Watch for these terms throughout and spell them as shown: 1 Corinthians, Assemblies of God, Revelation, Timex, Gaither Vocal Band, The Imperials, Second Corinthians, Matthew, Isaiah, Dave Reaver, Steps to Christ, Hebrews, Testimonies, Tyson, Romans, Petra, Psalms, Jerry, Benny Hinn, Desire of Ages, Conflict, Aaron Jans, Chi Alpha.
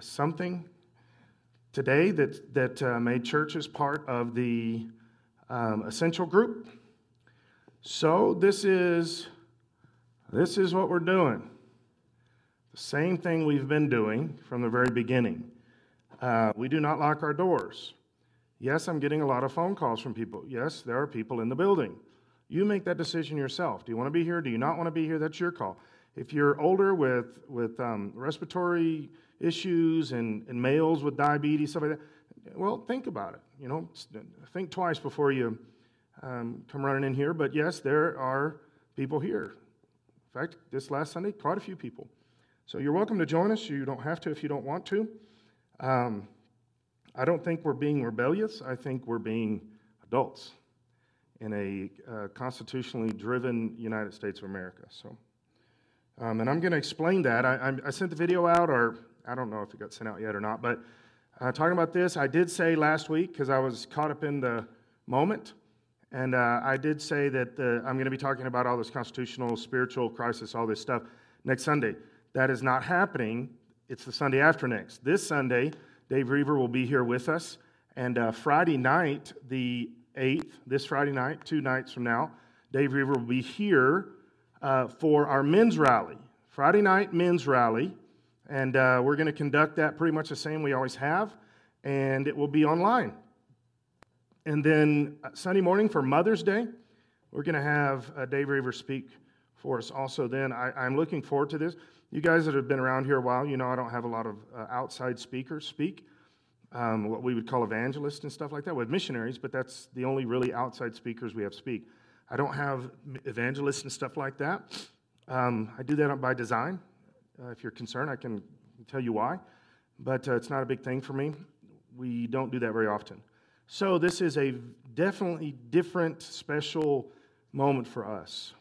something today that made churches part of the essential group. So this is what we're doing. The same thing we've been doing from the very beginning. We do not lock our doors. Yes, I'm getting a lot of phone calls from people. Yes, there are people in the building. You make that decision yourself. Do you want to be here? Do you not want to be here? That's your call. If you're older with respiratory issues and males with diabetes, stuff like that, well, think about it. You know, think twice before you come running in here. But yes, there are people here. In fact, this last Sunday, quite a few people. So you're welcome to join us. You don't have to if you don't want to. I don't think we're being rebellious. I think we're being adults in a constitutionally driven United States of America. So, and I'm going to explain that. I sent the video out, or I don't know if it got sent out yet or not, but talking about this, I did say last week, because I was caught up in the moment, and I did say that I'm going to be talking about all this constitutional, spiritual crisis, all this stuff next Sunday. That is not happening. It's the Sunday after next. This Sunday, Dave Reaver will be here with us. And Friday night, the 8th, this Friday night, 2 nights from now, Dave Reaver will be here for our men's rally. Friday night, men's rally. And we're going to conduct that pretty much the same we always have. And it will be online. And then Sunday morning for Mother's Day, we're going to have Dave Reaver speak for us also then. I'm looking forward to this. You guys that have been around here a while, you know I don't have a lot of outside speakers speak, what we would call evangelists and stuff like that. We have missionaries, but that's the only really outside speakers we have speak. I don't have evangelists and stuff like that. I do that by design. If you're concerned, I can tell you why, but it's not a big thing for me. We don't do that very often. So this is a definitely different, special moment for us.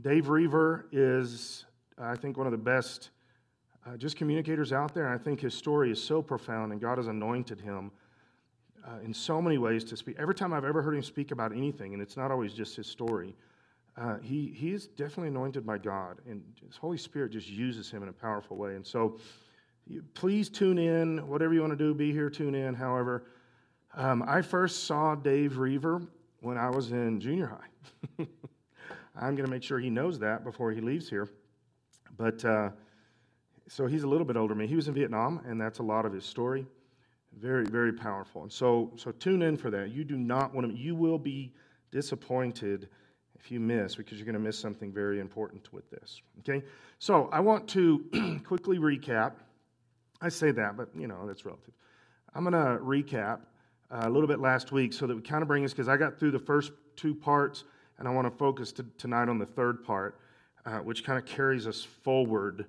Dave Reaver is, I think, one of the best just communicators out there. I think his story is so profound, and God has anointed him in so many ways to speak. Every time I've ever heard him speak about anything, and it's not always just his story, he is definitely anointed by God, and his Holy Spirit just uses him in a powerful way. And so please tune in. Whatever you want to do, be here, tune in, however. I first saw Dave Reaver when I was in junior high. I'm going to make sure he knows that before he leaves here. But so he's a little bit older than me. He was in Vietnam, and that's a lot of his story. Very, very powerful. And so tune in for that. You do not want to. You will be disappointed if you miss, because you're going to miss something very important with this. Okay. So I want to quickly recap. I say that, but you know that's relative. I'm going to recap a little bit last week so that we kind of bring this, because I got through the first 2 parts. And I want to focus tonight on the third part, which kind of carries us forward.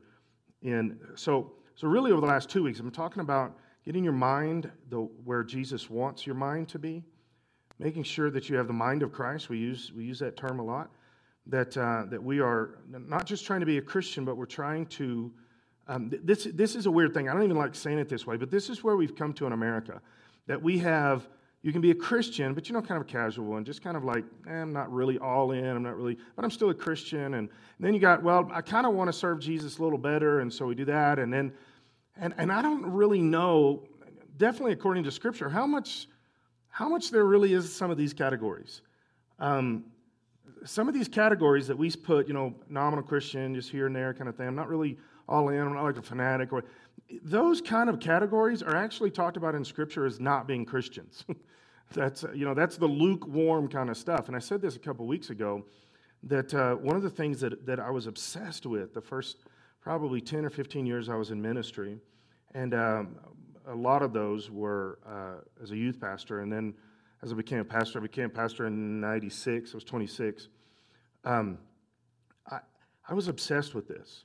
So really over the last 2 weeks, I'm talking about getting your mind where Jesus wants your mind to be, making sure that you have the mind of Christ. We use that term a lot. That we are not just trying to be a Christian, but we're trying to. This is a weird thing. I don't even like saying it this way, but this is where we've come to in America, that we have. You can be a Christian, but kind of a casual one, just kind of like, I'm not really all in, but I'm still a Christian. And then you got, well, I kind of want to serve Jesus a little better, and so we do that. And then, and I don't really know, definitely according to Scripture, how much there really is some of these categories. Some of these categories that we put, nominal Christian, just here and there kind of thing, I'm not really all in, I'm not like a fanatic, or those kind of categories are actually talked about in Scripture as not being Christians. That's the lukewarm kind of stuff. And I said this a couple weeks ago, that one of the things that I was obsessed with the first probably 10 or 15 years I was in ministry, and a lot of those were as a youth pastor, and then as I became a pastor in 96, I was 26. I was obsessed with this.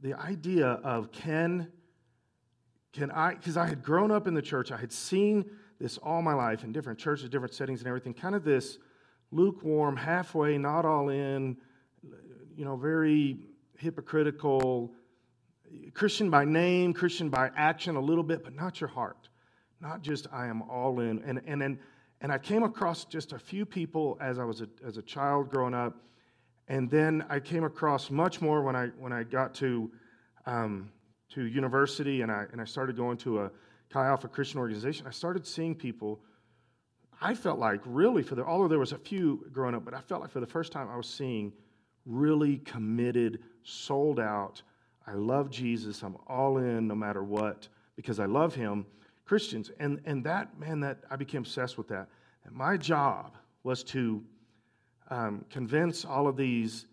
The idea of can I, because I had grown up in the church, I had seen this all my life in different churches, different settings and everything, kind of this lukewarm, halfway, not all in, very hypocritical, Christian by name, Christian by action a little bit, but not your heart, not just I am all in. And I came across just a few people as I was as a child growing up. And then I came across much more when I got to to university and I started going to a Chi Alpha Christian organization, I started seeing people. I felt like really although there was a few growing up, but I felt like for the first time I was seeing really committed, sold out, I love Jesus, I'm all in no matter what, because I love him, Christians. And that, man, that I became obsessed with that. And my job was to convince all of these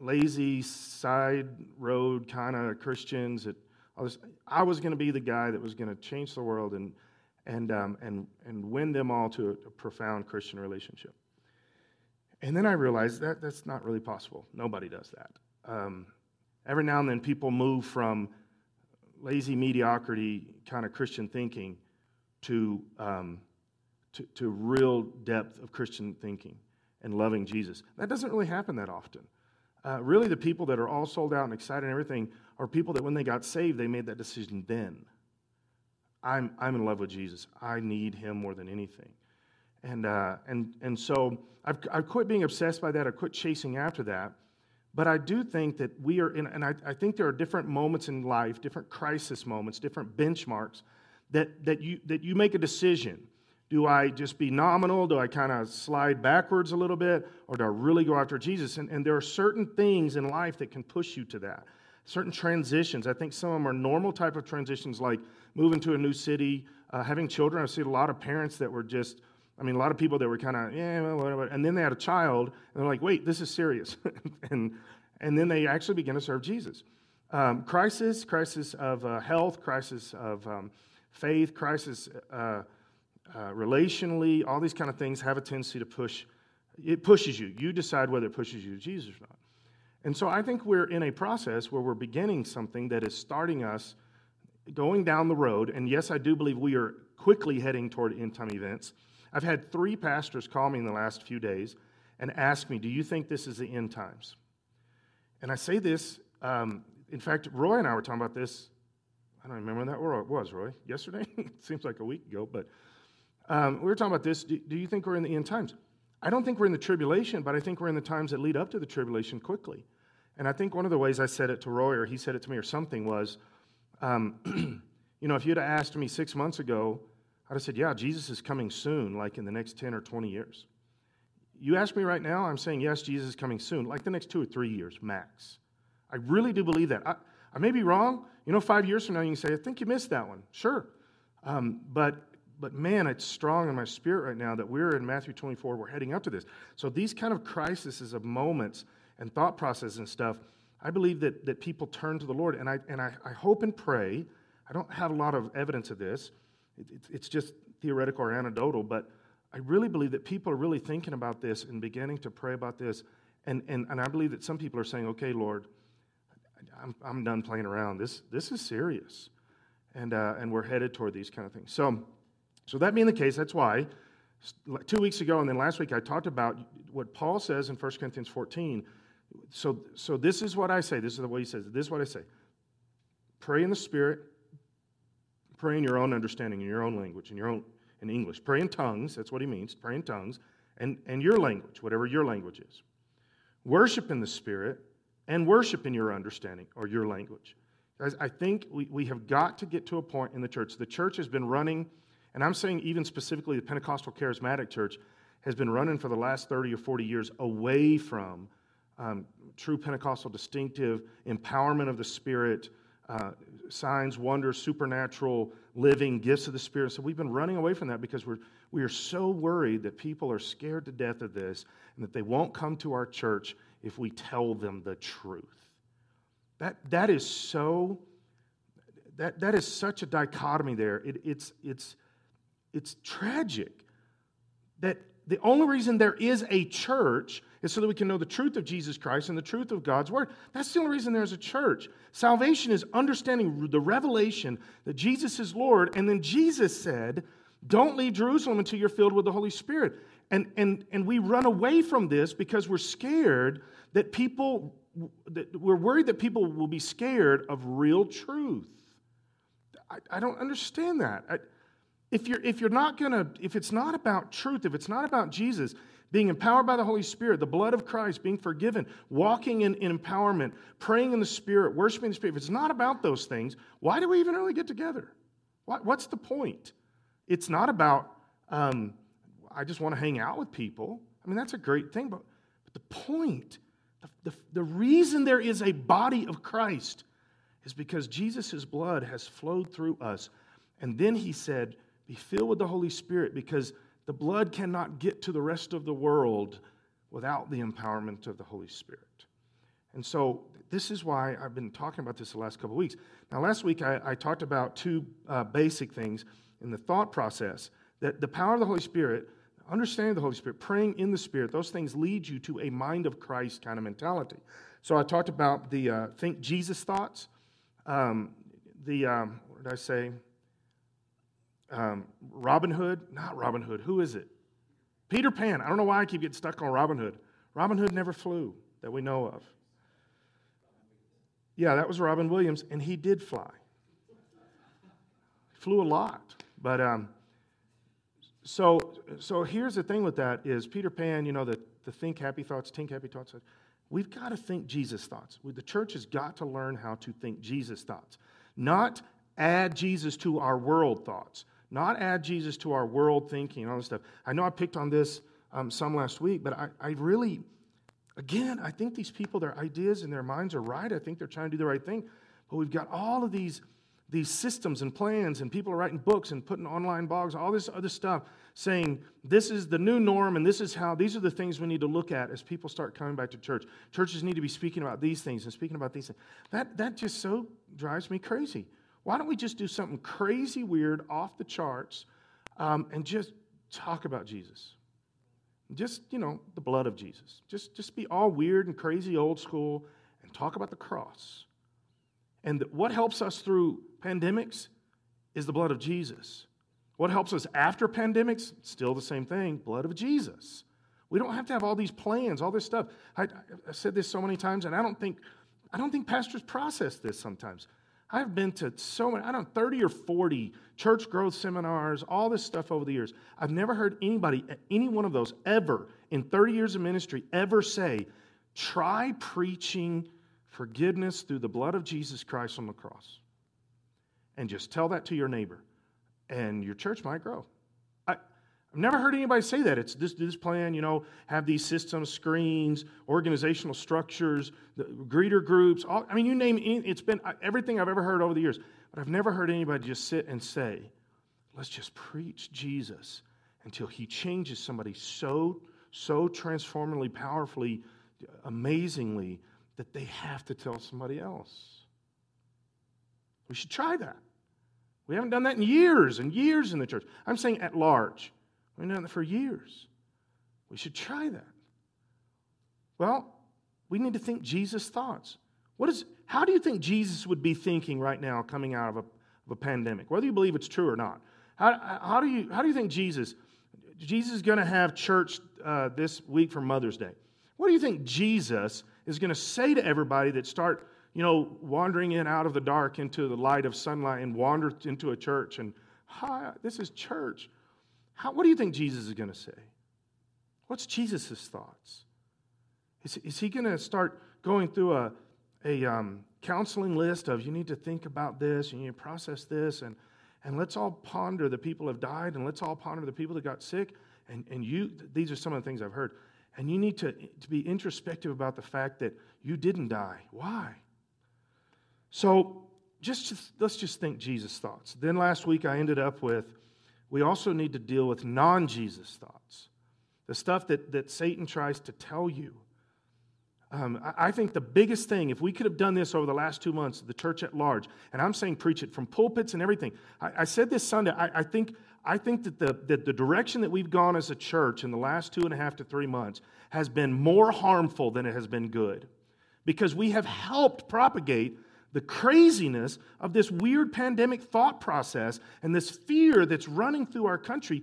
lazy side road kind of Christians that I was going to be the guy that was going to change the world and win them all to a profound Christian relationship. And then I realized that that's not really possible. Nobody does that. Every now and then people move from lazy mediocrity kind of Christian thinking to real depth of Christian thinking and loving Jesus. That doesn't really happen that often. Really, the people that are all sold out and excited and everything are people that when they got saved, they made that decision then. I'm in love with Jesus. I need him more than anything. And so I've quit being obsessed by that. I quit chasing after that. But I do think that we are in, and I think there are different moments in life, different crisis moments, different benchmarks that you make a decision. Do I just be nominal? Do I kind of slide backwards a little bit? Or do I really go after Jesus? And there are certain things in life that can push you to that. Certain transitions. I think some of them are normal type of transitions, like moving to a new city, having children. I've seen a lot of parents that were just, a lot of people that were kind of, whatever. And then they had a child, and they're like, wait, this is serious. and then they actually begin to serve Jesus. Crisis of health, crisis of faith, crisis relationally, all these kind of things have a tendency to push. It pushes you. You decide whether it pushes you to Jesus or not. And so I think we're in a process where we're beginning something that is starting us going down the road. And yes, I do believe we are quickly heading toward end time events. I've had 3 pastors call me in the last few days and ask me, do you think this is the end times? And I say this, in fact, Roy and I were talking about this. I don't remember when that was, Roy. Yesterday? It seems like a week ago, but we were talking about this. Do you think we're in the end times? I don't think we're in the tribulation, but I think we're in the times that lead up to the tribulation quickly. And I think one of the ways I said it to Roy, or he said it to me or something, was, if you'd have asked me 6 months ago, I'd have said, yeah, Jesus is coming soon, like in the next 10 or 20 years. You ask me right now, I'm saying, yes, Jesus is coming soon, like the next 2 or 3 years max. I really do believe that. I may be wrong. 5 years from now, you can say, I think you missed that one. Sure. But man, it's strong in my spirit right now that we're in Matthew 24, we're heading up to this. So these kind of crises of moments and thought processes and stuff, I believe that people turn to the Lord. And I hope and pray, I don't have a lot of evidence of this, it's just theoretical or anecdotal, but I really believe that people are really thinking about this and beginning to pray about this. And I believe that some people are saying, okay, Lord, I'm done playing around. This is serious. And we're headed toward these kind of things. So that being the case, that's why 2 weeks ago and then last week I talked about what Paul says in 1 Corinthians 14. So this is what I say. This is the way he says it. This is what I say. Pray in the Spirit. Pray in your own understanding, in your own language, in English. Pray in tongues. That's what he means. Pray in tongues. And your language, whatever your language is. Worship in the Spirit and worship in your understanding or your language. Guys, I think we have got to get to a point in the church. The church has been running... And I'm saying even specifically the Pentecostal Charismatic Church has been running for the last 30 or 40 years away from true Pentecostal distinctive empowerment of the Spirit, signs, wonders, supernatural living, gifts of the Spirit. So we've been running away from that because we are so worried that people are scared to death of this and that they won't come to our church if we tell them the truth. That is such a dichotomy there. It's tragic that the only reason there is a church is so that we can know the truth of Jesus Christ and the truth of God's Word. That's the only reason there's a church. Salvation is understanding the revelation that Jesus is Lord, and then Jesus said, don't leave Jerusalem until you're filled with the Holy Spirit. And we run away from this because we're scared that people, we're worried that people will be scared of real truth. I don't understand that. If it's not about truth, if it's not about Jesus, being empowered by the Holy Spirit, the blood of Christ, being forgiven, walking in empowerment, praying in the Spirit, worshiping the Spirit. If it's not about those things, why do we even really get together? What's the point? It's not about, I just want to hang out with people. I mean, that's a great thing, but the point, the reason there is a body of Christ is because Jesus' blood has flowed through us. And then he said, be filled with the Holy Spirit, because the blood cannot get to the rest of the world without the empowerment of the Holy Spirit. And so this is why I've been talking about this the last couple of weeks. Now, last week I talked about two basic things in the thought process, that the power of the Holy Spirit, understanding the Holy Spirit, praying in the Spirit, those things lead you to a mind of Christ kind of mentality. So I talked about the think Jesus thoughts, what did I say? Robin Hood, not Robin Hood, who is it? Peter Pan. I don't know why I keep getting stuck on Robin Hood. Robin Hood never flew that we know of. Yeah, that was Robin Williams, and he did fly. He flew a lot, but so here's the thing with that is Peter Pan, you know, the think happy thoughts, think happy thoughts. We've got to think Jesus thoughts. The church has got to learn how to think Jesus thoughts, not add Jesus to our world thoughts. Not add Jesus to our world thinking and all this stuff. I know I picked on this some last week, but I really, again, I think these people, their ideas and their minds are right. I think they're trying to do the right thing. But we've got all of these systems and plans, and people are writing books and putting online blogs, all this other stuff, saying this is the new norm and this is how, these are the things we need to look at as people start coming back to church. Churches need to be speaking about these things and speaking about these things. That just so drives me crazy. Why don't we just do something crazy weird off the charts and just talk about Jesus? Just, you know, the blood of Jesus. Just be all weird and crazy old school and talk about the cross. And what helps us through pandemics is the blood of Jesus. What helps us after pandemics? Still the same thing, blood of Jesus. We don't have to have all these plans, all this stuff. I've said this so many times, and I don't think pastors process this sometimes. I've been to so many, 30 or 40 church growth seminars, all this stuff over the years. I've never heard anybody at any one of those ever, in 30 years of ministry, ever say, try preaching forgiveness through the blood of Jesus Christ on the cross. And just tell that to your neighbor, and your church might grow. I've never heard anybody say that. It's this plan, you know, have these systems, screens, organizational structures, the greeter groups. You name it. It's been everything I've ever heard over the years. But I've never heard anybody just sit and say, let's just preach Jesus until he changes somebody so transformatively, powerfully, amazingly, that they have to tell somebody else. We should try that. We haven't done that in years and years in the church. I'm saying at large. We've done that for years. We should try that. Well, we need to think Jesus thoughts. How do you think Jesus would be thinking right now coming out of a pandemic? Whether you believe it's true or not. How do you think Jesus is going to have church this week for Mother's Day? What do you think Jesus is going to say to everybody that start, you know, wandering in out of the dark into the light of sunlight and wander into a church and, hi, this is church. What do you think Jesus is going to say? What's Jesus' thoughts? Is he going to start going through a counseling list of you need to think about this and you need to process this and let's all ponder the people who have died and let's all ponder the people that got sick and you, these are some of the things I've heard, and you need to be introspective about the fact that you didn't die. Why? So let's just think Jesus' thoughts. Then last week I ended up with, we also need to deal with non-Jesus thoughts, the stuff that Satan tries to tell you. I think the biggest thing, if we could have done this over the last 2 months, the church at large, and I'm saying preach it from pulpits and everything. I said this Sunday, I think that the direction that we've gone as a church in the last 2.5 to 3 months has been more harmful than it has been good, because we have helped propagate the craziness of this weird pandemic thought process and this fear that's running through our country.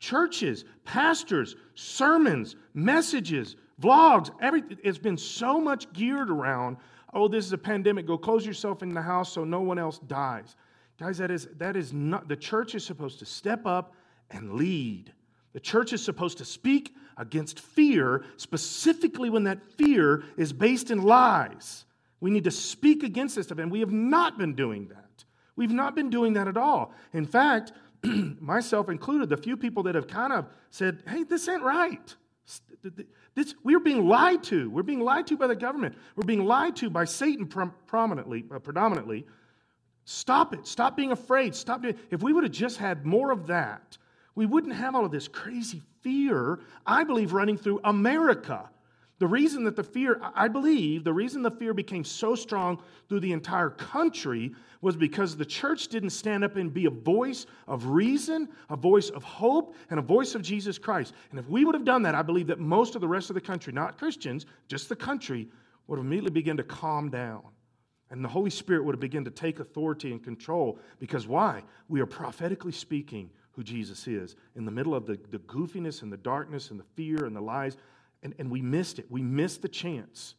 Churches, pastors, sermons, messages, vlogs, everything. It's been so much geared around, oh, this is a pandemic, go close yourself in the house so no one else dies. Guys, that is not, the church is supposed to step up and lead. The church is supposed to speak against fear, specifically when that fear is based in lies. We need to speak against this stuff, and we have not been doing that. We've not been doing that at all. In fact, myself included, the few people that have kind of said, hey, this ain't right. We're being lied to. We're being lied to by the government. We're being lied to by Satan predominantly. Stop it. Stop being afraid. Stop doing it. If we would have just had more of that, we wouldn't have all of this crazy fear, I believe, running through America. The reason that the fear, I believe, the reason the fear became so strong through the entire country was because the church didn't stand up and be a voice of reason, a voice of hope, and a voice of Jesus Christ. And if we would have done that, I believe that most of the rest of the country, not Christians, just the country, would have immediately begun to calm down. And the Holy Spirit would have begun to take authority and control. Because why? We are prophetically speaking who Jesus is in the middle of the goofiness and the darkness and the fear and the lies. And we missed it. We missed the chance.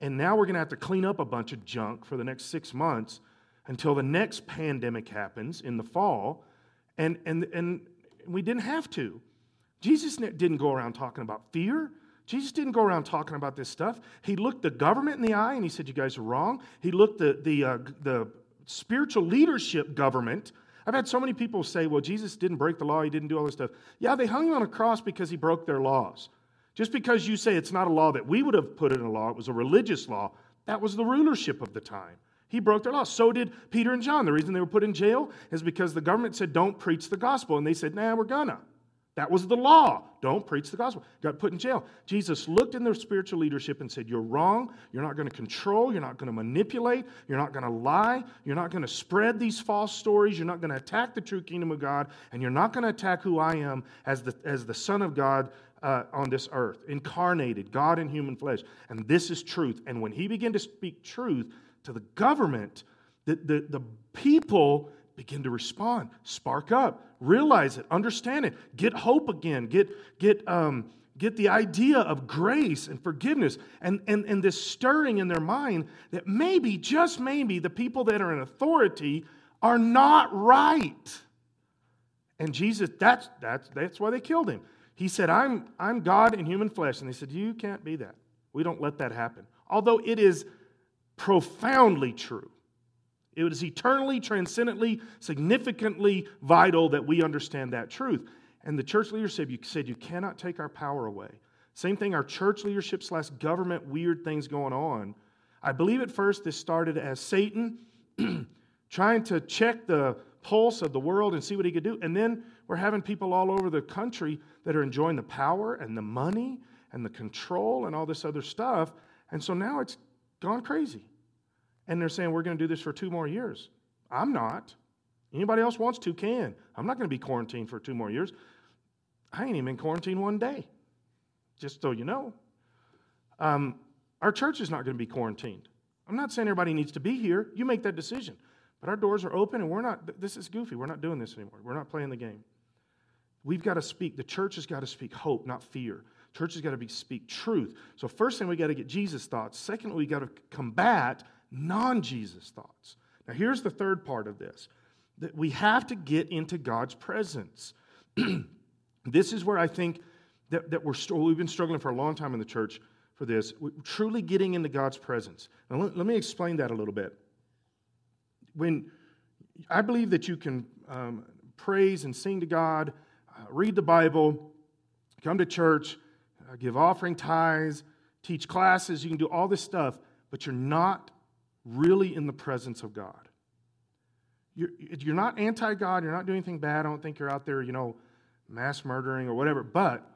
And now we're going to have to clean up a bunch of junk for the next 6 months until the next pandemic happens in the fall. And we didn't have to. Jesus didn't go around talking about fear. Jesus didn't go around talking about this stuff. He looked the government in the eye and he said, you guys are wrong. He looked the spiritual leadership government. I've had so many people say, well, Jesus didn't break the law. He didn't do all this stuff. Yeah, they hung him on a cross because he broke their laws. Just because you say it's not a law that we would have put in a law, it was a religious law, that was the rulership of the time. He broke their law. So did Peter and John. The reason they were put in jail is because the government said, don't preach the gospel. And they said, nah, we're gonna. That was the law. Don't preach the gospel. Got put in jail. Jesus looked in their spiritual leadership and said, you're wrong. You're not going to control. You're not going to manipulate. You're not going to lie. You're not going to spread these false stories. You're not going to attack the true kingdom of God. And you're not going to attack who I am as the Son of God on this earth, incarnated, God in human flesh. And this is truth. And when he began to speak truth to the government, the people begin to respond, spark up, realize it, understand it, get hope again, get the idea of grace and forgiveness and this stirring in their mind that maybe, just maybe, the people that are in authority are not right. And Jesus, that's why they killed him. He said, I'm God in human flesh. And they said, you can't be that. We don't let that happen. Although it is profoundly true. It is eternally, transcendently, significantly vital that we understand that truth. And the church leadership said, you cannot take our power away. Same thing, our church leadership / government, weird things going on. I believe at first this started as Satan trying to check the pulse of the world and see what he could do. And then we're having people all over the country that are enjoying the power and the money and the control and all this other stuff. And so now it's gone crazy. And they're saying, we're going to do this for 2 more years. I'm not. Anybody else wants to can. I'm not going to be quarantined for 2 more years. I ain't even in quarantine 1 day, just so you know. Our church is not going to be quarantined. I'm not saying everybody needs to be here. You make that decision. But our doors are open, and we're not, this is goofy. We're not doing this anymore. We're not playing the game. We've got to speak. The church has got to speak hope, not fear. Church has got to speak truth. So first thing, we got to get Jesus thoughts. Secondly, we got to combat non-Jesus thoughts. Now here's the third part of this, that we have to get into God's presence. This is where I think that we've been struggling for a long time in the church for this, truly getting into God's presence. Now let me explain that a little bit. When I believe that you can praise and sing to God, read the Bible, come to church, give offering tithes, teach classes, you can do all this stuff, but you're not really in the presence of God. You're not anti-God, you're not doing anything bad, I don't think you're out there, you know, mass murdering or whatever, but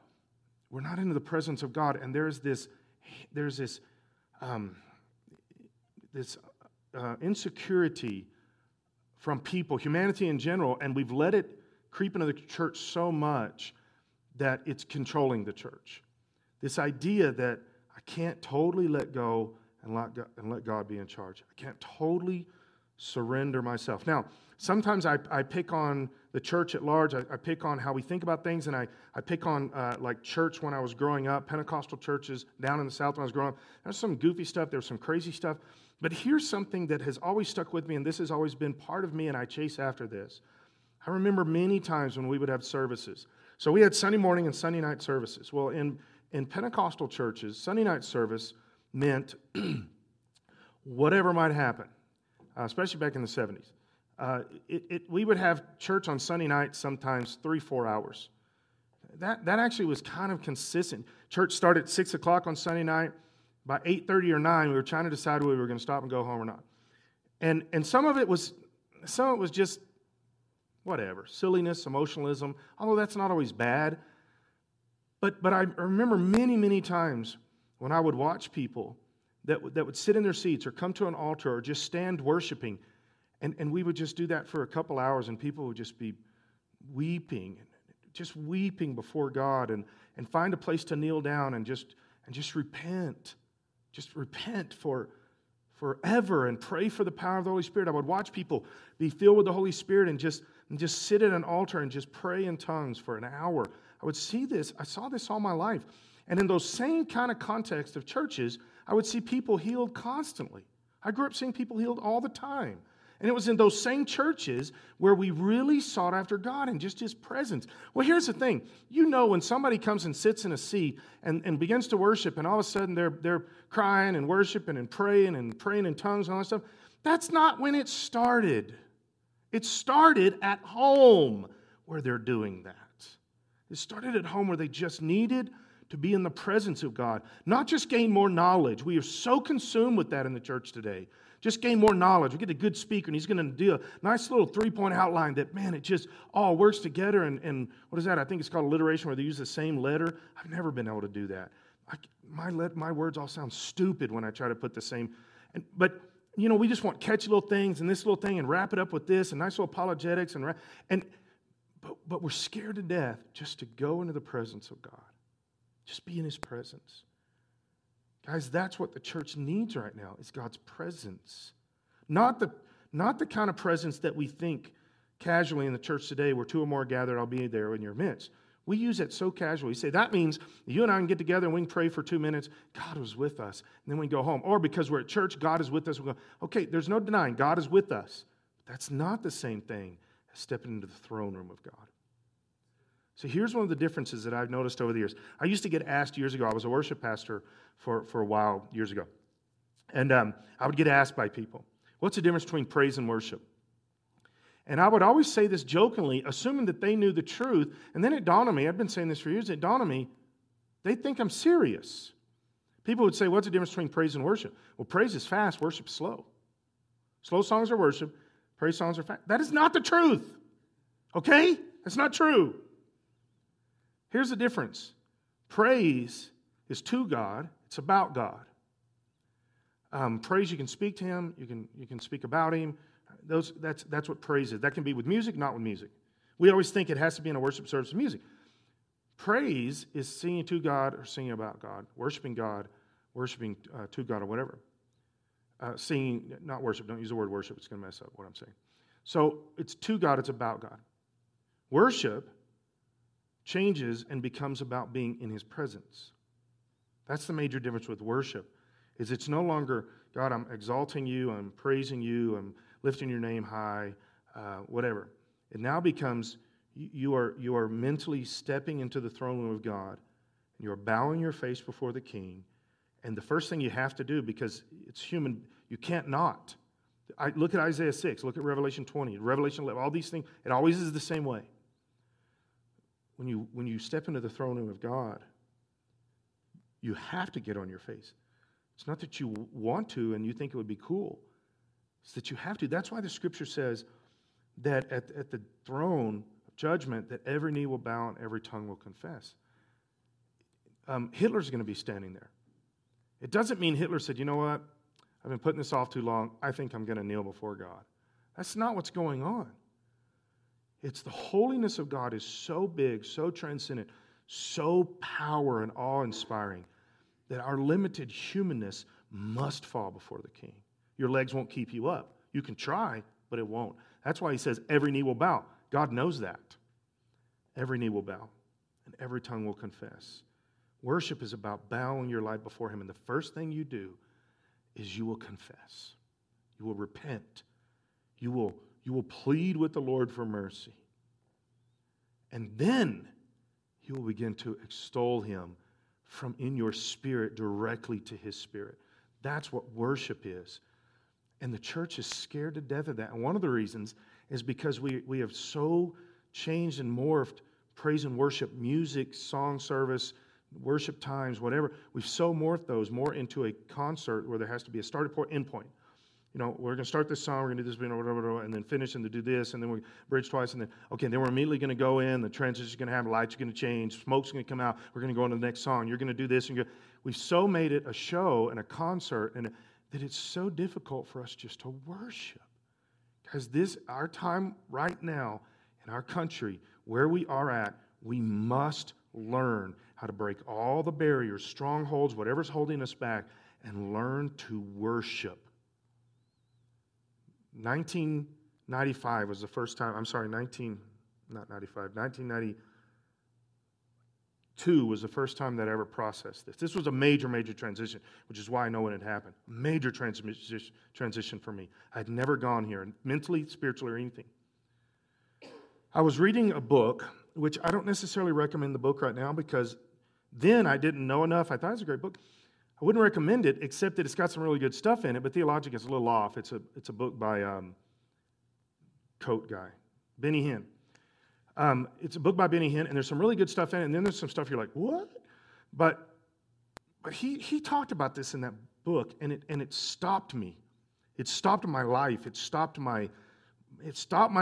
we're not into the presence of God, and there's this insecurity from people, humanity in general, and we've let it creep into the church so much that it's controlling the church. This idea that I can't totally let go and let God be in charge. I can't totally surrender myself. Now, sometimes I pick on the church at large. I pick on how we think about things, and I pick on like church when I was growing up, Pentecostal churches down in the South when I was growing up. There's some goofy stuff. There's some crazy stuff. But here's something that has always stuck with me, and this has always been part of me, and I chase after this. I remember many times when we would have services, So we had Sunday morning and Sunday night services. Well, in Pentecostal churches, Sunday night service meant whatever might happen, especially back in the 70s. We would have church on Sunday night sometimes 3-4 hours. That actually was kind of consistent. Church started at 6 o'clock on Sunday night. By 8:30 or 9, we were trying to decide whether we were going to stop and go home or not. And some of it was just whatever, silliness, emotionalism, although that's not always bad. But I remember many times when I would watch people that would sit in their seats or come to an altar or just stand worshiping, and we would just do that for a couple hours, and people would just be weeping before God, and find a place to kneel down and just repent. Just repent for forever and pray for the power of the Holy Spirit. I would watch people be filled with the Holy Spirit and just sit at an altar and just pray in tongues for an hour. I would see this. I saw this all my life. And in those same kind of context of churches, I would see people healed constantly. I grew up seeing people healed all the time. And it was in those same churches where we really sought after God and just His presence. Well, here's the thing. You know when somebody comes and sits in a seat and begins to worship, and all of a sudden they're crying and worshiping and praying in tongues and all that stuff, that's not when it started. It started at home where they're doing that. It started at home where they just needed to be in the presence of God, not just gain more knowledge. We are so consumed with that in the church today. Just gain more knowledge. We get a good speaker, and he's going to do a nice little three-point outline that, man, it just all works together. And what is that? I think it's called alliteration, where they use the same letter. I've never been able to do that. My words all sound stupid when I try to put the same. But, you know, we just want catchy little things and this little thing and wrap it up with this and nice little apologetics. But we're scared to death just to go into the presence of God. Just be in His presence. Guys, that's what the church needs right now, is God's presence. Not the kind of presence that we think casually in the church today, where two or more are gathered, I'll be there in your midst. We use it so casually. We say, that means you and I can get together and we can pray for 2 minutes. God was with us. And then we can go home. Or because we're at church, God is with us. We go, okay, there's no denying God is with us. That's not the same thing as stepping into the throne room of God. So here's one of the differences that I've noticed over the years. I used to get asked years ago. I was a worship pastor for a while years ago. And I would get asked by people, what's the difference between praise and worship? And I would always say this jokingly, assuming that they knew the truth. And then it dawned on me, I've been saying this for years, it dawned on me, they think I'm serious. People would say, what's the difference between praise and worship? Well, praise is fast, worship is slow. Slow songs are worship, praise songs are fast. That is not the truth, okay? That's not true. Here's the difference. Praise is to God. It's about God. Praise, you can speak to Him. You can speak about Him. That's what praise is. That can be with music, not with music. We always think it has to be in a worship service of music. Praise is singing to God or singing about God, worshiping to God or whatever. Singing, not worship. Don't use the word worship. It's going to mess up what I'm saying. So it's to God. It's about God. Worship changes and becomes about being in His presence. That's the major difference with worship, is it's no longer, God, I'm exalting You, I'm praising You, I'm lifting Your name high, whatever. It now becomes you are mentally stepping into the throne room of God, and you're bowing your face before the King, and the first thing you have to do, because it's human, you can't not. Look at Isaiah 6, look at Revelation 20, Revelation 11, all these things, it always is the same way. When you step into the throne room of God, you have to get on your face. It's not that you want to and you think it would be cool. It's that you have to. That's why the Scripture says that at the throne of judgment, that every knee will bow and every tongue will confess. Hitler's going to be standing there. It doesn't mean Hitler said, you know what, I've been putting this off too long. I think I'm going to kneel before God. That's not what's going on. It's the holiness of God is so big, so transcendent, so power and awe-inspiring that our limited humanness must fall before the King. Your legs won't keep you up. You can try, but it won't. That's why He says every knee will bow. God knows that. Every knee will bow, and every tongue will confess. Worship is about bowing your life before Him, and the first thing you do is you will confess. You will repent. You will plead with the Lord for mercy. And then you will begin to extol him from in your spirit directly to his spirit. That's what worship is. And the church is scared to death of that. And one of the reasons is because we have so changed and morphed praise and worship, music, song service, worship times, whatever. We've so morphed those more into a concert where there has to be a starting point, end point. You know, we're going to start this song, we're going to do this, and then finish and do this, and then we bridge twice, and then, okay, then we're immediately going to go in, the transition is going to happen, lights are going to change, smoke's going to come out, we're going to go on to the next song, you're going to do this, and we've so made it a show and a concert, and that it's so difficult for us just to worship. Because this, our time right now in our country, where we are at, we must learn how to break all the barriers, strongholds, whatever's holding us back, and learn to worship. 1995 was the first time, 1992 was the first time that I ever processed this. This was a major, major transition, which is why I know when it happened. Major transition for me. I'd never gone here, mentally, spiritually, or anything. I was reading a book, which I don't necessarily recommend the book right now because then I didn't know enough. I thought it was a great book. I wouldn't recommend it, except that it's got some really good stuff in it, but theologic is a little off. It's a book by Coat Guy, Benny Hinn. It's a book by Benny Hinn, and there's some really good stuff in it, and then there's some stuff you're like, what? But he talked about this in that book, and it stopped me. It stopped my life. It stopped my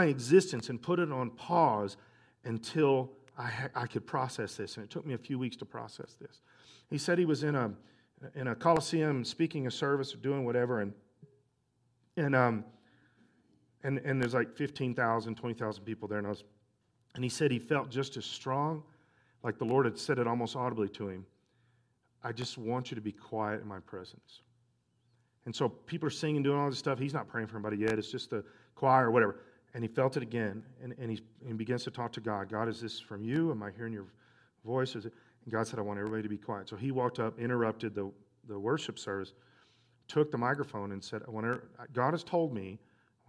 existence and put it on pause until I could process this, and it took me a few weeks to process this. He said he was in a Coliseum speaking a service or doing whatever, and there's like 15,000, 20,000 people there, and he said he felt just as strong, like the Lord had said it almost audibly to him, I just want you to be quiet in my presence. And so people are singing, doing all this stuff, he's not praying for anybody yet, it's just the choir or whatever, and he felt it again, and he begins to talk to God. God, is this from you? Am I hearing your voice? And God said, I want everybody to be quiet. So he walked up, interrupted the worship service, took the microphone and said, God has told me,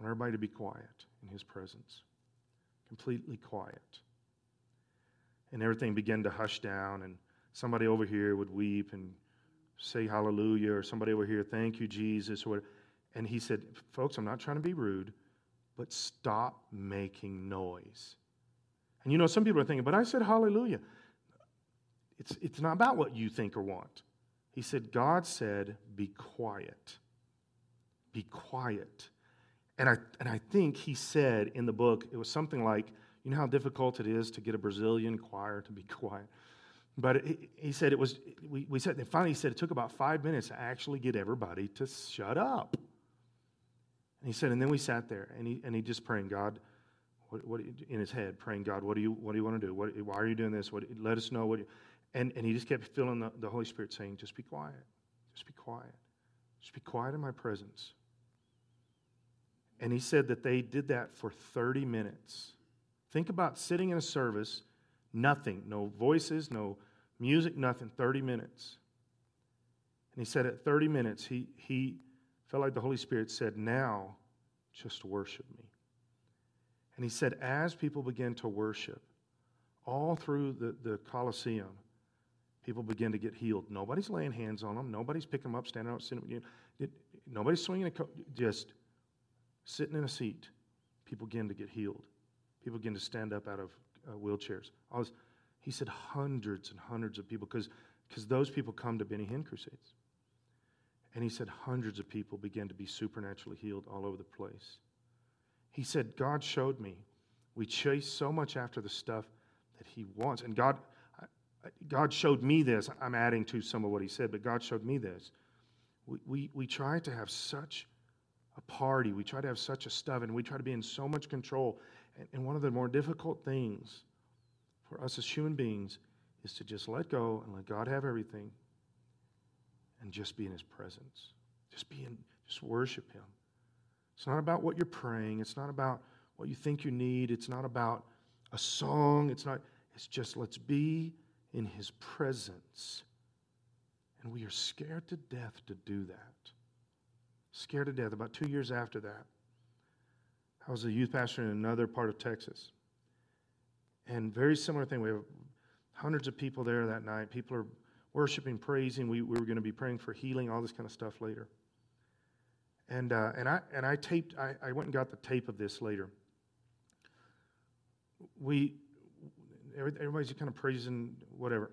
I want everybody to be quiet in his presence. Completely quiet. And everything began to hush down, and somebody over here would weep and say hallelujah, or somebody over here, thank you, Jesus, or whatever. And he said, folks, I'm not trying to be rude, but stop making noise. And you know, some people are thinking, but I said hallelujah. It's not about what you think or want. He said, God said, be quiet. Be quiet. And I think he said in the book, it was something like, you know how difficult it is to get a Brazilian choir to be quiet? But he said it was, we said, and finally he said it took about 5 minutes to actually get everybody to shut up. And he said, and then we sat there, and he just praying, God, what in his head, praying, God, what do you want to do? Why are you doing this? Let us know what you... And he just kept feeling the Holy Spirit saying, just be quiet, just be quiet, just be quiet in my presence. And he said that they did that for 30 minutes. Think about sitting in a service, nothing, no voices, no music, nothing, 30 minutes. And he said at 30 minutes, he felt like the Holy Spirit said, now just worship me. And he said, as people began to worship, all through the Coliseum, people begin to get healed. Nobody's laying hands on them. Nobody's picking them up, standing out, sitting. Nobody's swinging a coat. Just sitting in a seat. People begin to get healed. People begin to stand up out of wheelchairs. He said hundreds and hundreds of people, because those people come to Benny Hinn crusades. And he said hundreds of people began to be supernaturally healed all over the place. He said, God showed me. We chase so much after the stuff that he wants. And God showed me this. I'm adding to some of what he said, but God showed me this. We try to have such a party. We try to have such a stuff, and we try to be in so much control. And one of the more difficult things for us as human beings is to just let go and let God have everything and just be in his presence. Just worship him. It's not about what you're praying. It's not about what you think you need. It's not about a song, it's just let's be in his presence. And we are scared to death to do that. Scared to death. About 2 years after that, I was a youth pastor in another part of Texas. And very similar thing, we have Hundreds of people there that night. People are worshiping, praising. We were going to be praying for healing, all this kind of stuff later. And I went and got the tape of this later. Everybody's kind of praising, whatever.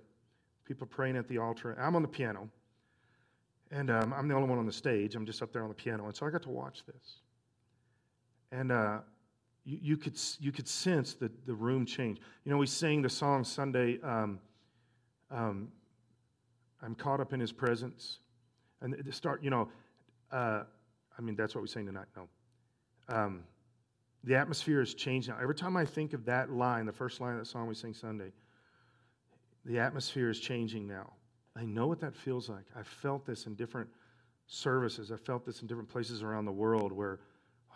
People praying at the altar. I'm on the piano, and I'm the only one on the stage. I'm just up there on the piano, and so I got to watch this. And you could sense the room change. You know, we sang the song Sunday. I'm caught up in His presence, and the start. You know, I mean that's what we sang tonight. No. The atmosphere has changed now. Every time I think of that line, the first line of that song we sing Sunday, the atmosphere is changing now. I know what that feels like. I've felt this in different services. I've felt this in different places around the world where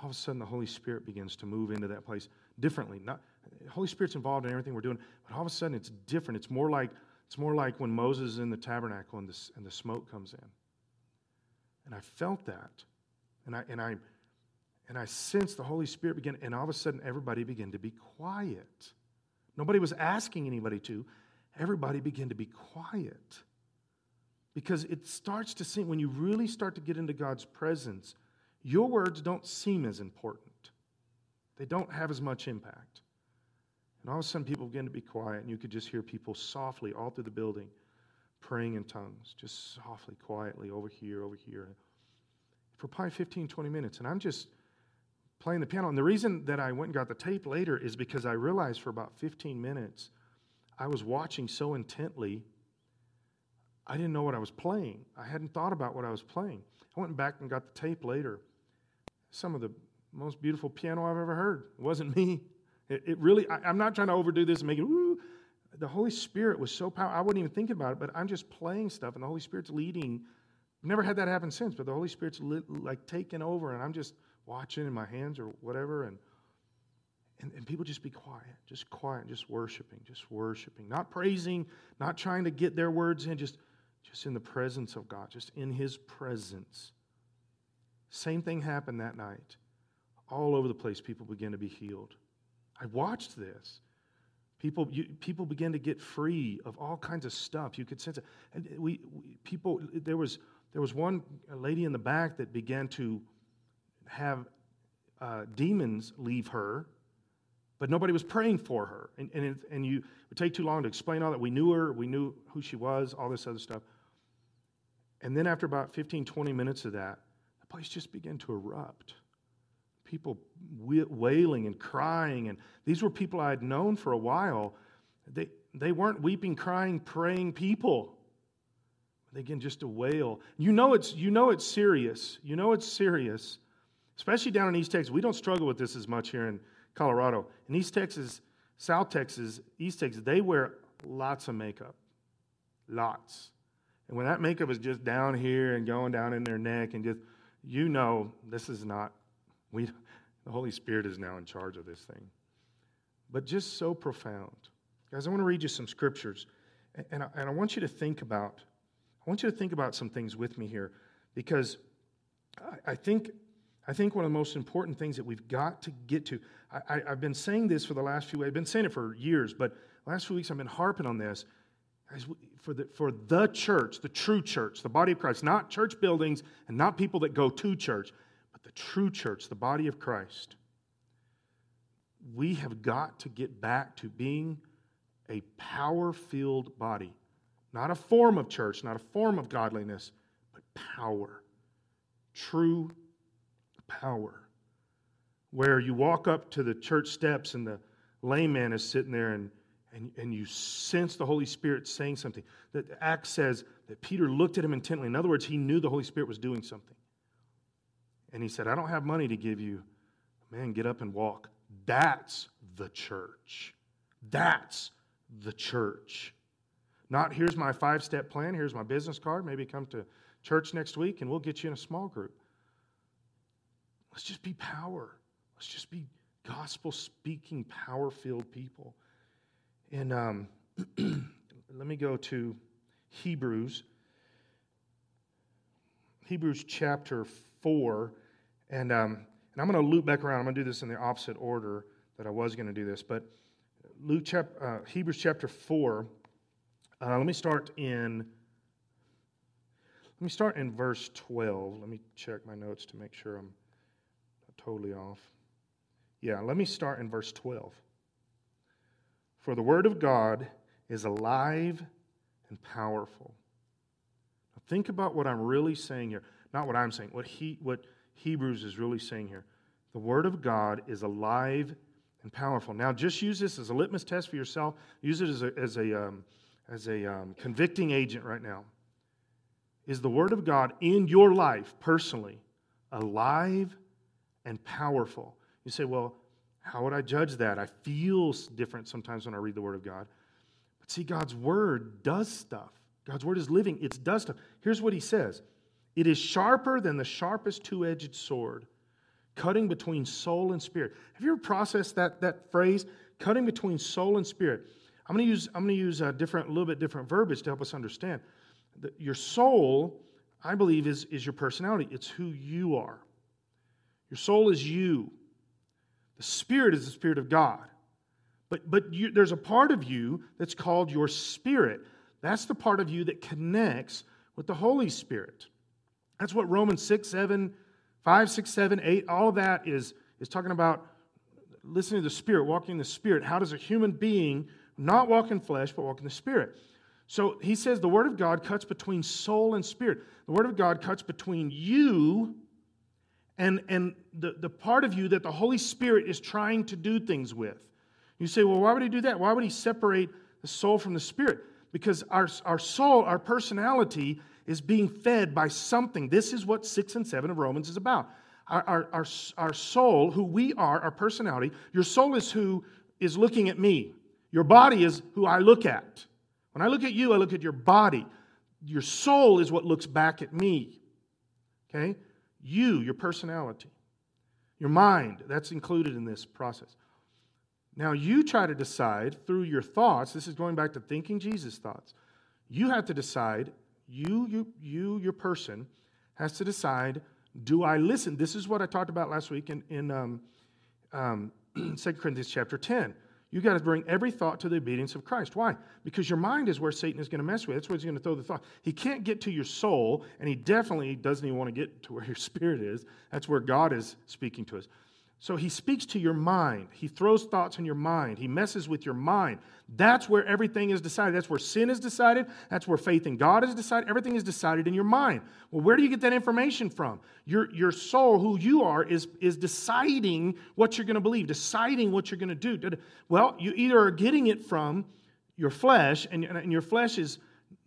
all of a sudden the Holy Spirit begins to move into that place differently. Not, the Holy Spirit's involved in everything we're doing, but all of a sudden it's different. It's more like when Moses is in the tabernacle and the smoke comes in. And I felt that. And I sensed the Holy Spirit begin, and all of a sudden everybody began to be quiet. Nobody was asking anybody to. Everybody began to be quiet. Because it starts to seem, when you really start to get into God's presence, your words don't seem as important. They don't have as much impact. And all of a sudden people begin to be quiet, and you could just hear people softly all through the building praying in tongues, just softly, quietly, over here, for probably 15, 20 minutes. And I'm just playing the piano. And the reason that I went and got the tape later is because I realized for about 15 minutes, I was watching so intently, I didn't know what I was playing. I hadn't thought about what I was playing. I went back and got the tape later. Some of the most beautiful piano I've ever heard. It wasn't me. I'm not trying to overdo this and make it, woo. The Holy Spirit was so powerful. I wouldn't even think about it, but I'm just playing stuff, and the Holy Spirit's leading. Never had that happen since, but the Holy Spirit's like taking over, and I'm just watching in my hands or whatever, and people just be quiet, just worshiping, not praising, not trying to get their words in, just in the presence of God, just in His presence. Same thing happened that night. All over the place, people began to be healed. I watched this. People began to get free of all kinds of stuff. You could sense it. And there was one lady in the back that began to have demons leave her, but nobody was praying for her. And you, it would take too long to explain all that. We knew her. We knew who she was, all this other stuff. And then after about 15, 20 minutes of that, the place just began to erupt. People wailing and crying. And these were people I had known for a while. They weren't weeping, crying, praying people. They began just to wail. You know it's serious. You know it's serious. Especially down in East Texas. We don't struggle with this as much here in Colorado. In East Texas, South Texas, East Texas, they wear lots of makeup. Lots. And when that makeup is just down here and going down in their neck and just, you know, this is not, the Holy Spirit is now in charge of this thing. But just so profound. Guys, I want to read you some scriptures. And I want you to think about, some things with me here, because I think one of the most important things that we've got to get to, I've been saying this for the last few weeks. I've been saying it for years, but last few weeks I've been harping on this. Guys, for the church, the true church, the body of Christ, not church buildings and not people that go to church, but the true church, the body of Christ, we have got to get back to being a power-filled body. Not a form of church, not a form of godliness, but power. True power, where you walk up to the church steps and the layman is sitting there and you sense the Holy Spirit saying something. That Acts says that Peter looked at him intently. In other words, he knew the Holy Spirit was doing something. And he said, I don't have money to give you. Man, get up and walk. That's the church. That's the church. Not here's my 5-step plan, here's my business card, maybe come to church next week and we'll get you in a small group. Let's just be power. Let's just be gospel-speaking, power-filled people. And let me go to Hebrews. Hebrews chapter 4. And I'm going to loop back around. I'm going to do this in the opposite order that I was going to do this. But Hebrews chapter 4, Let me start in verse 12. Let me check my notes to make sure I'm not totally off. Yeah, let me start in verse 12. For the word of God is alive and powerful. Now think about what I'm really saying here. Not what I'm saying, what Hebrews is really saying here. The word of God is alive and powerful. Now just use this as a litmus test for yourself. Use it as a convicting agent right now. Is the word of God in your life personally alive and powerful? You say, well, how would I judge that? I feel different sometimes when I read the word of God. But see, God's word does stuff. God's word is living. It does stuff. Here's what he says. It is sharper than the sharpest two-edged sword, cutting between soul and spirit. Have you ever processed that phrase, cutting between soul and spirit? I'm going to use a little bit different verbiage to help us understand. Your soul, I believe, is your personality. It's who you are. Your soul is you. The spirit is the spirit of God. But there's a part of you that's called your spirit. That's the part of you that connects with the Holy Spirit. That's what Romans 5, 6, 7, 8, all of that is talking about listening to the Spirit, walking in the Spirit. How does a human being not walk in flesh, but walk in the Spirit? So he says the Word of God cuts between soul and spirit. The Word of God cuts between you and the part of you that the Holy Spirit is trying to do things with. You say, well, why would he do that? Why would he separate the soul from the spirit? Because our soul, our personality is being fed by something. This is what 6 and 7 of Romans is about. Our soul, who we are, our personality. Your soul is who is looking at me. Your body is who I look at. When I look at you, I look at your body. Your soul is what looks back at me. Okay? You, your personality. Your mind, that's included in this process. Now you try to decide through your thoughts. This is going back to thinking Jesus thoughts. You have to decide... your person, has to decide, do I listen? This is what I talked about last week in 2 Corinthians chapter 10. You've got to bring every thought to the obedience of Christ. Why? Because your mind is where Satan is going to mess with. That's where he's going to throw the thought. He can't get to your soul, and he definitely doesn't even want to get to where your spirit is. That's where God is speaking to us. So he speaks to your mind. He throws thoughts in your mind. He messes with your mind. That's where everything is decided. That's where sin is decided. That's where faith in God is decided. Everything is decided in your mind. Well, where do you get that information from? Your soul, who you are, is deciding what you're going to believe, deciding what you're going to do. Well, you either are getting it from your flesh, and your flesh is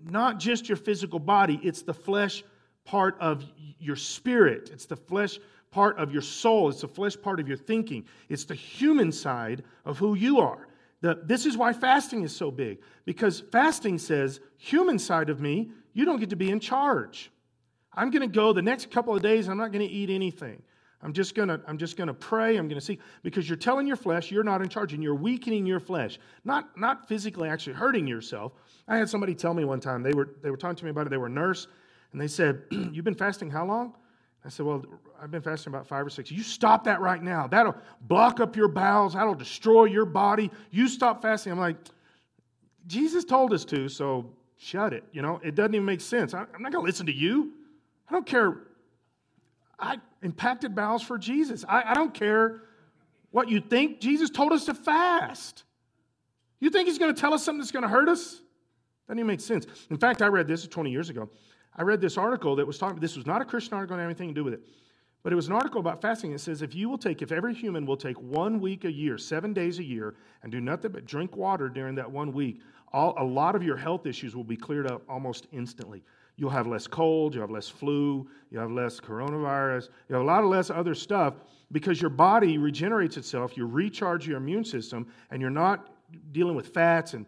not just your physical body. It's the flesh part of your spirit. It's the flesh part of your soul. It's the flesh part of your thinking. It's the human side of who you are. This is why fasting is so big, because fasting says, human side of me, you don't get to be in charge. I'm going to go the next couple of days, I'm not going to eat anything. I'm just going to pray, I'm going to seek, because you're telling your flesh you're not in charge, and you're weakening your flesh. Not physically actually hurting yourself. I had somebody tell me one time, they were talking to me about it, they were a nurse, and they said, you've been fasting how long? I said, well, I've been fasting about 5 or 6. You stop that right now. That'll block up your bowels. That'll destroy your body. You stop fasting. I'm like, Jesus told us to, so shut it. You know, it doesn't even make sense. I'm not going to listen to you. I don't care. I impacted bowels for Jesus. I don't care what you think. Jesus told us to fast. You think he's going to tell us something that's going to hurt us? Doesn't even make sense. In fact, I read this 20 years ago. I read this article that was talking, this was not a Christian article, and anything to do with it, but it was an article about fasting. It says, if every human will take 1 week a year, 7 days a year, and do nothing but drink water during that 1 week, a lot of your health issues will be cleared up almost instantly. You'll have less cold, you'll have less flu, you'll have less coronavirus, you'll have a lot of less other stuff, because your body regenerates itself, you recharge your immune system, and you're not dealing with fats and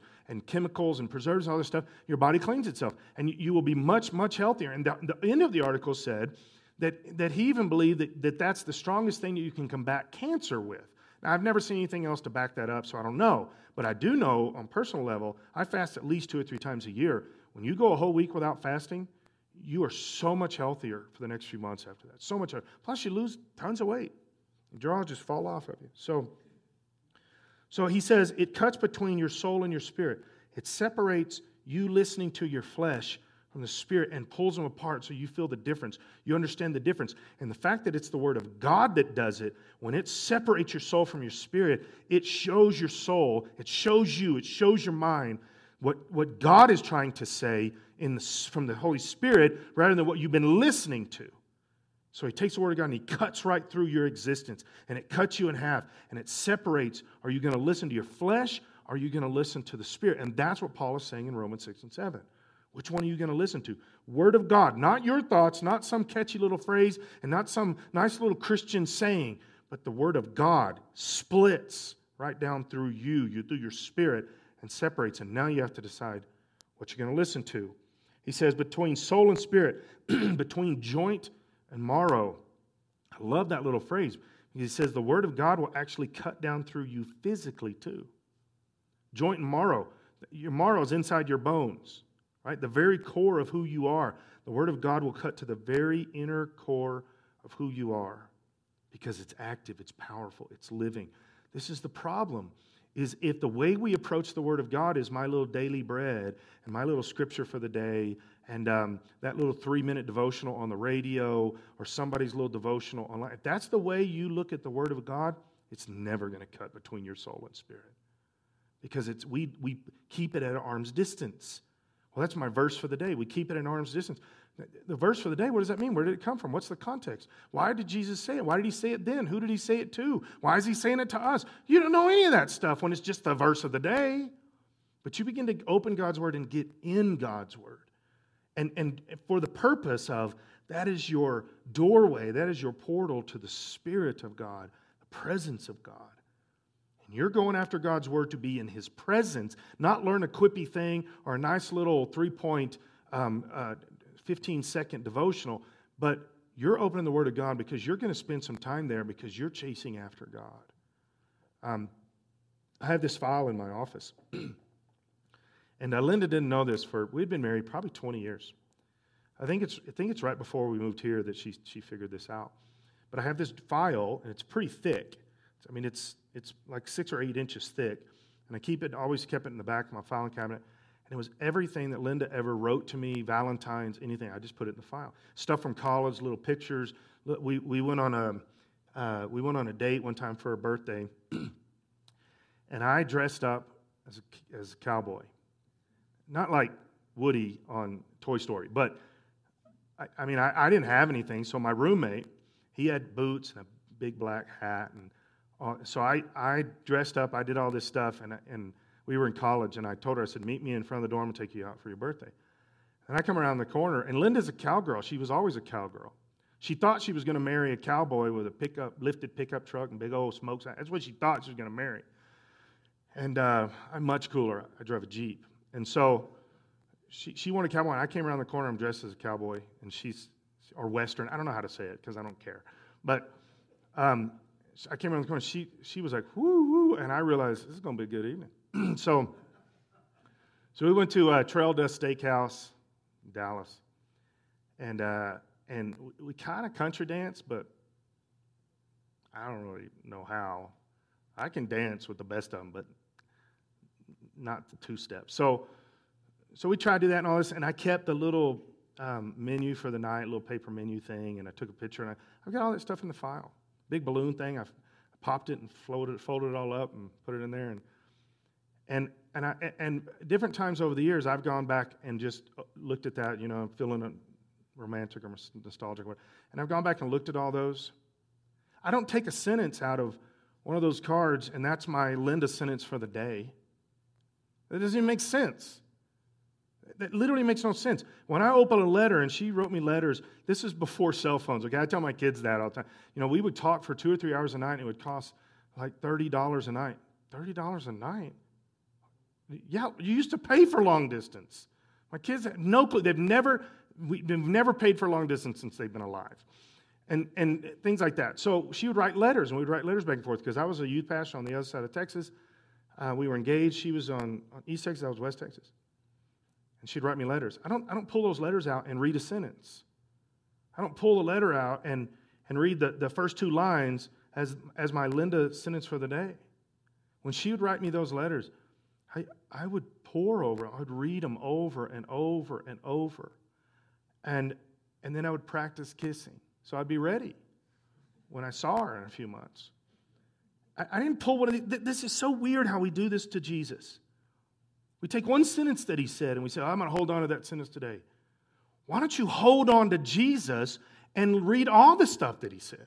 chemicals and preserves and all this stuff. Your body cleans itself, and you will be much, much healthier. And the end of the article said that he even believed that that's the strongest thing that you can combat cancer with. Now, I've never seen anything else to back that up, so I don't know. But I do know on a personal level, I fast at least 2 or 3 times a year. When you go a whole week without fasting, you are so much healthier for the next few months after that. So much healthier. Plus, you lose tons of weight. The jaw just fall off of you. So he says, it cuts between your soul and your spirit. It separates you listening to your flesh from the Spirit and pulls them apart so you feel the difference. You understand the difference. And the fact that it's the Word of God that does it, when it separates your soul from your spirit, it shows your soul, it shows you, it shows your mind what God is trying to say from the Holy Spirit rather than what you've been listening to. So He takes the Word of God and He cuts right through your existence, and it cuts you in half, and it separates. Are you going to listen to your flesh? Are you going to listen to the Spirit? And that's what Paul is saying in Romans 6 and 7. Which one are you going to listen to? Word of God, not your thoughts, not some catchy little phrase, and not some nice little Christian saying, but the Word of God splits right down through you through your spirit, and separates. And now you have to decide what you're going to listen to. He says, between soul and spirit, between joint and marrow. I love that little phrase. He says the Word of God will actually cut down through you physically too. Joint and marrow. Your marrow is inside your bones. Right? The very core of who you are. The Word of God will cut to the very inner core of who you are because it's active, it's powerful, it's living. This is the problem, is if the way we approach the Word of God is my little daily bread and my little scripture for the day and that little 3-minute devotional on the radio or somebody's little devotional online, if that's the way you look at the Word of God, it's never going to cut between your soul and spirit because we keep it at arm's distance. Well, that's my verse for the day. We keep it at arm's distance. The verse for the day, what does that mean? Where did it come from? What's the context? Why did Jesus say it? Why did He say it then? Who did He say it to? Why is He saying it to us? You don't know any of that stuff when it's just the verse of the day. But you begin to open God's Word and get in God's Word. And for the purpose of, that is your doorway, that is your portal to the Spirit of God, the presence of God. And you're going after God's Word to be in His presence, not learn a quippy thing or a nice little 3-point 15-second devotional, but you're opening the Word of God because you're going to spend some time there because you're chasing after God. I have this file in my office. And Linda didn't know this. We'd been married probably 20 years. I think it's right before we moved here that she figured this out. But I have this file, and it's pretty thick. I mean, it's like 6 or 8 inches thick, and I always kept it in the back of my filing cabinet, and it was everything that Linda ever wrote to me, Valentine's, anything. I just put it in the file. Stuff from college, little pictures. We went on a date one time for her birthday, and I dressed up as a cowboy, not like Woody on Toy Story, but I mean I didn't have anything, so my roommate, he had boots and a big black hat and. So I dressed up, I did all this stuff, and we were in college, and I told her, I said, meet me in front of the dorm and take you out for your birthday. And I come around the corner, and Linda's a cowgirl. She was always a cowgirl. She thought she was going to marry a cowboy with a lifted pickup truck and big old smokes. That's what she thought she was going to marry. And I'm much cooler. I drove a Jeep. And so she wanted a cowboy, and I came around the corner, I'm dressed as a cowboy, and or Western. I don't know how to say it because I don't care. But... I came around the corner, she was like, woo, woo, and I realized this is going to be a good evening. So we went to Trail Dust Steakhouse in Dallas, and we kind of country danced, but I don't really know how. I can dance with the best of them, but not the two-step. So we tried to do that and all this, and I kept the little menu for the night, little paper menu thing, and I took a picture, and I've got all that stuff in the file. Big balloon thing. I popped it and folded it all up and put it in there. And different times over the years, I've gone back and just looked at that. You know, I'm feeling romantic or nostalgic. And I've gone back and looked at all those. I don't take a sentence out of one of those cards, and that's my Linda sentence for the day. That doesn't even make sense. That literally makes no sense. When I open a letter, and she wrote me letters, this is before cell phones, okay? I tell my kids that all the time. You know, we would talk for 2 or 3 hours a night, and it would cost like $30 a night. $30 a night? Yeah, you used to pay for long distance. My kids have no clue. They've never paid for long distance since they've been alive. And things like that. So she would write letters, and we'd write letters back and forth, because I was a youth pastor on the other side of Texas. We were engaged. She was on East Texas. I was West Texas. And she'd write me letters. I don't pull those letters out and read a sentence. I don't pull a letter out and read the first 2 lines as my Linda sentence for the day. When she would write me those letters, I would pore over them. I would read them over and over and over. And then I would practice kissing. So I'd be ready when I saw her in a few months. I didn't pull one of these. This is so weird how we do this to Jesus. We take one sentence that he said and we say, I'm going to hold on to that sentence today. Why don't you hold on to Jesus and read all the stuff that he said?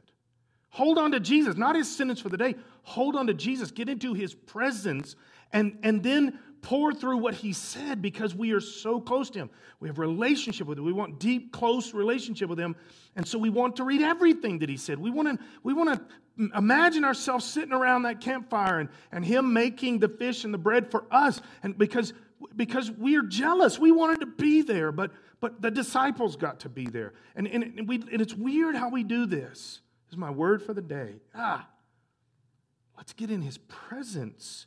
Hold on to Jesus, not his sentence for the day. Hold on to Jesus. Get into his presence and then pour through what he said, because we are so close to him. We have a relationship with him. We want deep, close relationship with him. And so we want to read everything that he said. We want to imagine ourselves sitting around that campfire and him making the fish and the bread for us. And because we're jealous. We wanted to be there, but the disciples got to be there. And it's weird how we do this. This is my word for the day. Let's get in his presence.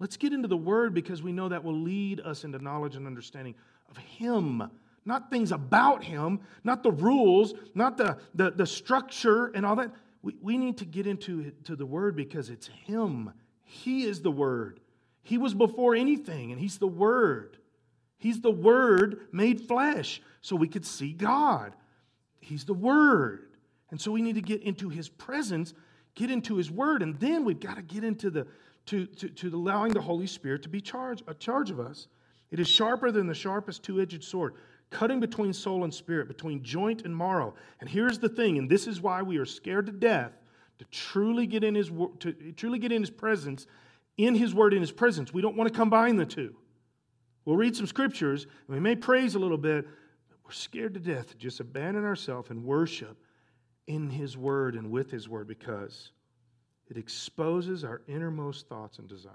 Let's get into the word, because we know that will lead us into knowledge and understanding of him. Not things about him, not the rules, not the structure and all that. We need to get into the word, because it's him. He is the word. He was before anything, and he's the word. He's the word made flesh so we could see God. He's the word. And so we need to get into his presence, get into his word, and then we've got to get into to allowing the Holy Spirit to be a charge of us. It is sharper than the sharpest two-edged sword, cutting between soul and spirit, between joint and marrow. And here's the thing, and this is why we are scared to death to truly get in his presence, in his word, in his presence. We don't want to combine the two. We'll read some scriptures, and we may praise a little bit, but we're scared to death to just abandon ourselves and worship in his word and with his word, because it exposes our innermost thoughts and desires.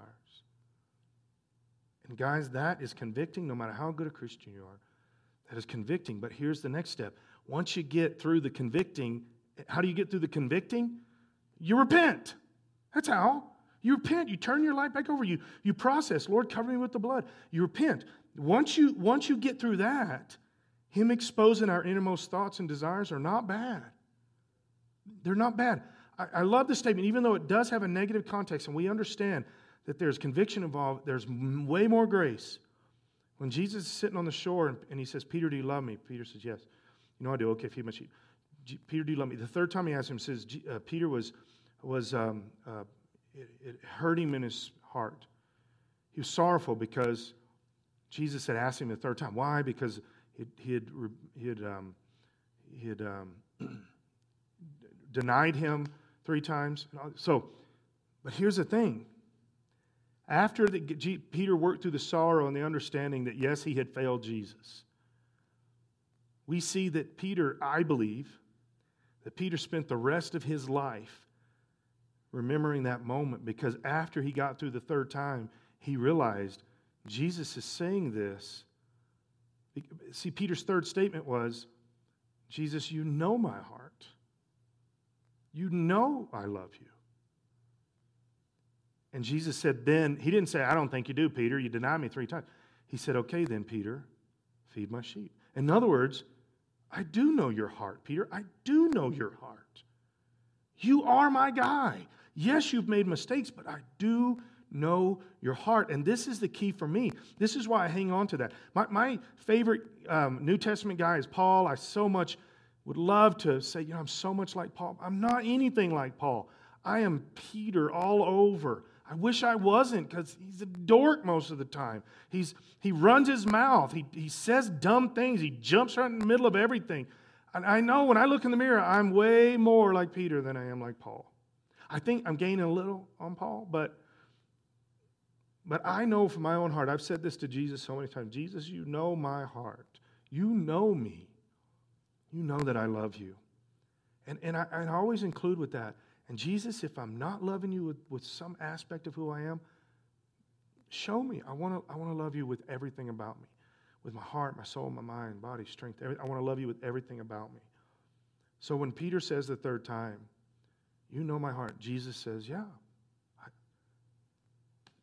And guys, that is convicting, no matter how good a Christian you are. That is convicting, but here's the next step. Once you get through the convicting, how do you get through the convicting? You repent. That's how. You repent. You turn your life back over. You process. Lord, cover me with the blood. You repent. Once you get through that, him exposing our innermost thoughts and desires are not bad. They're not bad. I love this statement, even though it does have a negative context, and we understand that there's conviction involved, there's way more grace. When Jesus is sitting on the shore and he says, Peter, do you love me? Peter says, yes. You know I do. Okay, feed my sheep. Peter, do you love me? The third time he asked him, says Peter it hurt him in his heart. He was sorrowful because Jesus had asked him the third time. Why? Because he had denied him 3 times. So, but here's the thing. After Peter worked through the sorrow and the understanding that, yes, he had failed Jesus, we see that Peter, I believe, that Peter spent the rest of his life remembering that moment, because after he got through the third time, he realized Jesus is saying this. See, Peter's third statement was, Jesus, you know my heart. You know I love you. And Jesus said then, he didn't say, I don't think you do, Peter. You denied me 3 times. He said, okay then, Peter, feed my sheep. In other words, I do know your heart, Peter. I do know your heart. You are my guy. Yes, you've made mistakes, but I do know your heart. And this is the key for me. This is why I hang on to that. My favorite New Testament guy is Paul. I so much would love to say, you know, I'm so much like Paul. I'm not anything like Paul. I am Peter all over. I wish I wasn't, because he's a dork most of the time. He runs his mouth. He says dumb things. He jumps right in the middle of everything. And I know when I look in the mirror, I'm way more like Peter than I am like Paul. I think I'm gaining a little on Paul, but I know from my own heart, I've said this to Jesus so many times, Jesus, you know my heart. You know me. You know that I love you. And I always include with that, and Jesus, if I'm not loving you with some aspect of who I am, show me. I want to love you with everything about me, with my heart, my soul, my mind, body, strength. I want to love you with everything about me. So when Peter says the third time, you know my heart, Jesus says, yeah,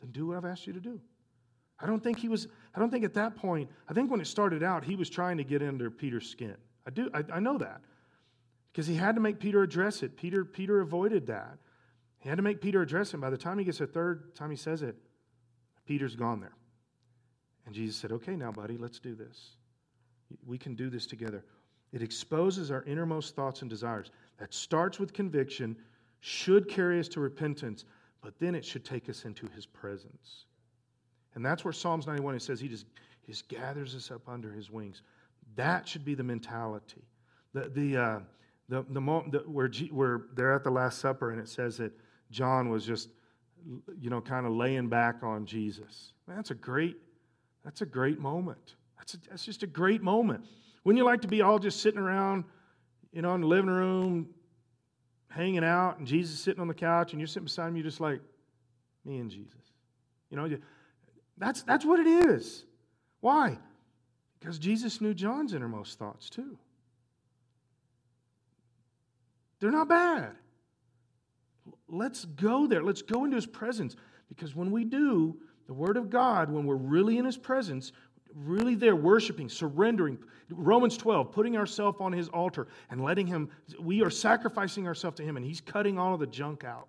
then do what I've asked you to do. I don't think at that point, I think when it started out, he was trying to get under Peter's skin. I know that. Because he had to make Peter address it. Peter avoided that. He had to make Peter address it. By the time he gets a third time he says it, Peter's gone there. And Jesus said, okay, now, buddy, let's do this. We can do this together. It exposes our innermost thoughts and desires. That starts with conviction, should carry us to repentance, but then it should take us into his presence. And that's where Psalms 91, it says he just gathers us up under his wings. That should be the mentality. The moment where they're at the Last Supper, and it says that John was just, kind of laying back on Jesus. Man, that's a great moment. That's just a great moment. Wouldn't you like to be all just sitting around, in the living room, hanging out, and Jesus sitting on the couch, and you're sitting beside him, you're just like, me and Jesus. That's what it is. Why? Because Jesus knew John's innermost thoughts too. They're not bad. Let's go there. Let's go into his presence. Because when we do, the Word of God, when we're really in his presence, really there worshiping, surrendering, Romans 12, putting ourselves on his altar and letting him, we are sacrificing ourselves to him, and he's cutting all of the junk out.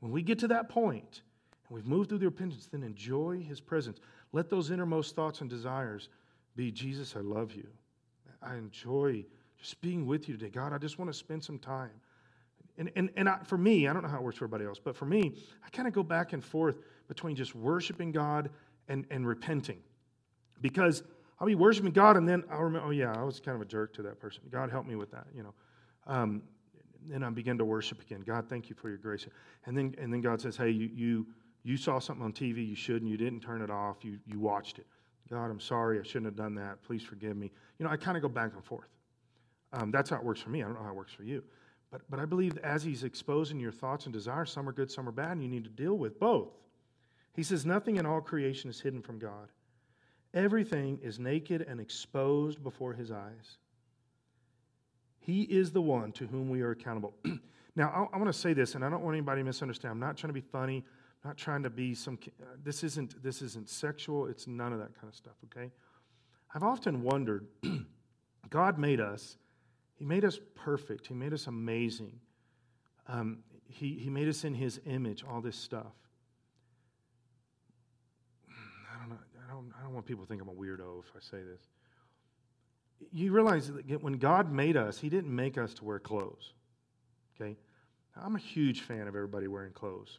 When we get to that point, and we've moved through the repentance, then enjoy his presence. Let those innermost thoughts and desires be, Jesus, I love you. I enjoy just being with you today. God, I just want to spend some time. And for me, I don't know how it works for everybody else, but for me, I kind of go back and forth between just worshiping God and repenting. Because I'll be worshiping God, and then I'll remember, oh yeah, I was kind of a jerk to that person. God, help me with that, Then I begin to worship again. God, thank you for your grace. And then God says, hey, you saw something on TV you shouldn't. You didn't turn it off. You watched it. God, I'm sorry. I shouldn't have done that. Please forgive me. I kind of go back and forth. That's how it works for me. I don't know how it works for you. But I believe as he's exposing your thoughts and desires, some are good, some are bad, and you need to deal with both. He says, nothing in all creation is hidden from God. Everything is naked and exposed before his eyes. He is the one to whom we are accountable. Now, I want to say this, and I don't want anybody to misunderstand. I'm not trying to be funny. I'm not trying to be some... This isn't sexual. It's none of that kind of stuff, okay? I've often wondered, God made us. He made us perfect. He made us amazing. He made us in his image, all this stuff. I don't know. I don't want people to think I'm a weirdo if I say this. You realize that when God made us, he didn't make us to wear clothes, okay? Now, I'm a huge fan of everybody wearing clothes,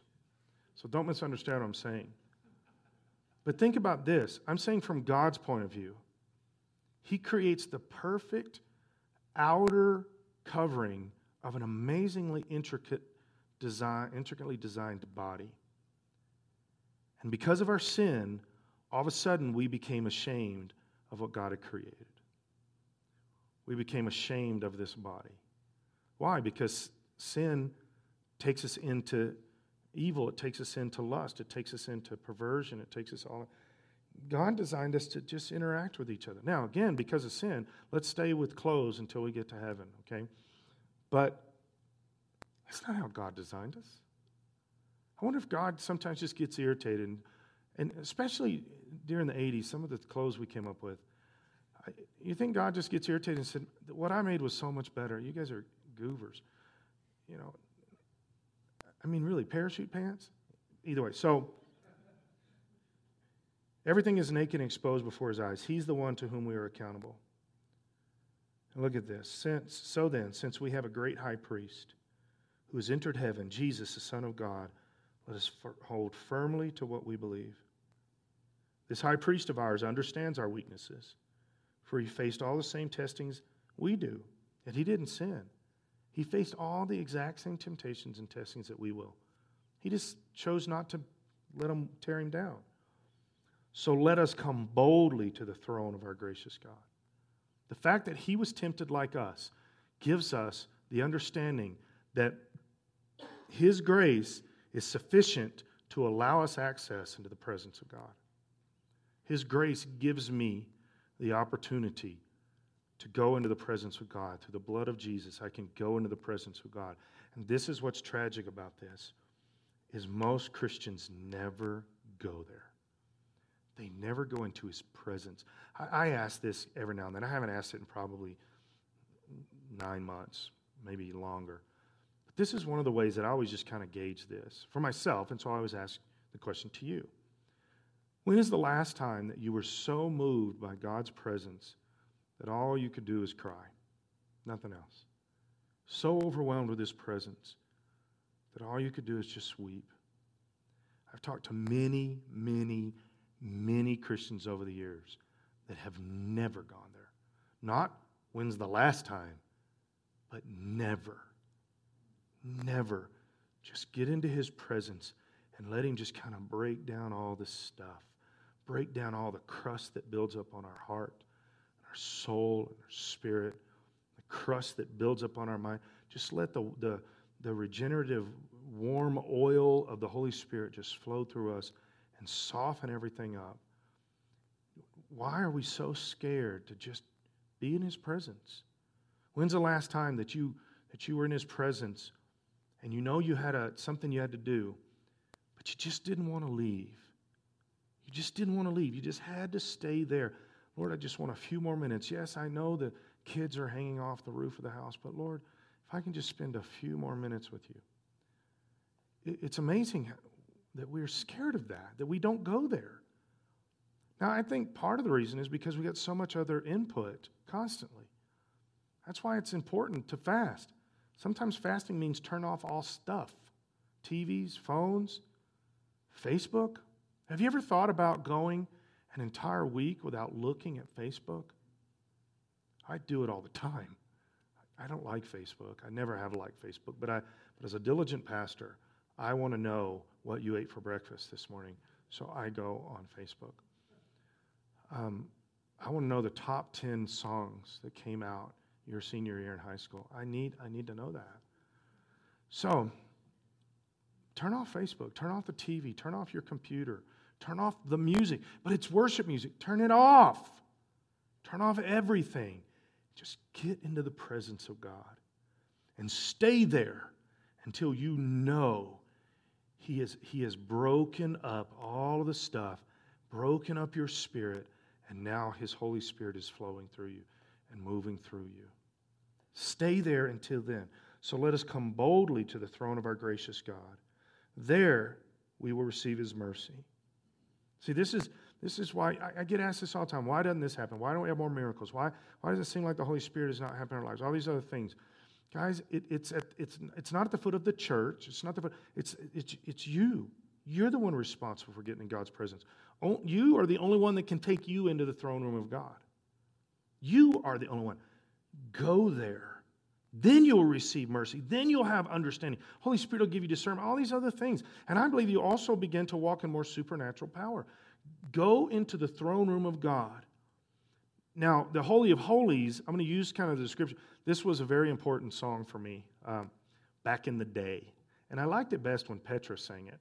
so don't misunderstand what I'm saying. But think about this. I'm saying from God's point of view, he creates the perfect outer covering of an amazingly intricately designed body. And because of our sin, all of a sudden we became ashamed of what God had created. We became ashamed of this body. Why? Because sin takes us into evil. It takes us into lust. It takes us into perversion. It takes us all. God designed us to just interact with each other. Now, again, because of sin, let's stay with clothes until we get to heaven, okay? But that's not how God designed us. I wonder if God sometimes just gets irritated, and especially during the 80s, some of the clothes we came up with. You think God just gets irritated and said, what I made was so much better. You guys are goovers. Really, parachute pants? Either way. So, everything is naked and exposed before his eyes. He's the one to whom we are accountable. And look at this. So then, since we have a great high priest who has entered heaven, Jesus, the Son of God, let us hold firmly to what we believe. This high priest of ours understands our weaknesses. For he faced all the same testings we do, and he didn't sin. He faced all the exact same temptations and testings that we will. He just chose not to let them tear him down. So let us come boldly to the throne of our gracious God. The fact that he was tempted like us gives us the understanding that his grace is sufficient to allow us access into the presence of God. His grace gives me the opportunity to go into the presence of God. Through the blood of Jesus, I can go into the presence of God. And this is what's tragic about this, is most Christians never go there. They never go into his presence. I ask this every now and then. I haven't asked it in probably 9 months, maybe longer. But this is one of the ways that I always just kind of gauge this for myself, and so I always ask the question to you. When is the last time that you were so moved by God's presence that all you could do is cry? Nothing else. So overwhelmed with His presence that all you could do is just weep. I've talked to many, many, many Christians over the years that have never gone there. Not when's the last time, but never, never. Just get into His presence and let Him just kind of break down all this stuff. Break down all the crust that builds up on our heart, and our soul, and our spirit. The crust that builds up on our mind. Just let the regenerative warm oil of the Holy Spirit just flow through us and soften everything up. Why are we so scared to just be in His presence? When's the last time that you were in His presence and you know you had something you had to do, but you just didn't want to leave? You just didn't want to leave. You just had to stay there. Lord, I just want a few more minutes. Yes, I know the kids are hanging off the roof of the house, but Lord, if I can just spend a few more minutes with you. It's amazing that we're scared of that we don't go there. Now, I think part of the reason is because we get so much other input constantly. That's why it's important to fast. Sometimes fasting means turn off all stuff. TVs, phones, Facebook. Have you ever thought about going an entire week without looking at Facebook? I do it all the time. I don't like Facebook. I never have liked Facebook. But as a diligent pastor, I want to know what you ate for breakfast this morning, so I go on Facebook. I want to know the top 10 songs that came out your senior year in high school. I need to know that. So, turn off Facebook. Turn off the TV. Turn off your computer. Turn off the music. But it's worship music. Turn it off. Turn off everything. Just get into the presence of God and stay there until you know He has broken up all of the stuff, broken up your spirit, and now His Holy Spirit is flowing through you and moving through you. Stay there until then. So let us come boldly to the throne of our gracious God. There we will receive His mercy. See, this is why I get asked this all the time. Why doesn't this happen? Why don't we have more miracles? Why does it seem like the Holy Spirit is not happening in our lives? All these other things. Guys, it's not at the foot of the church. It's not the foot. It's you. You're the one responsible for getting in God's presence. You are the only one that can take you into the throne room of God. You are the only one. Go there. Then you'll receive mercy. Then you'll have understanding. Holy Spirit will give you discernment, all these other things. And I believe you also begin to walk in more supernatural power. Go into the throne room of God. Now, the Holy of Holies, I'm going to use kind of the description. This was a very important song for me back in the day. And I liked it best when Petra sang it.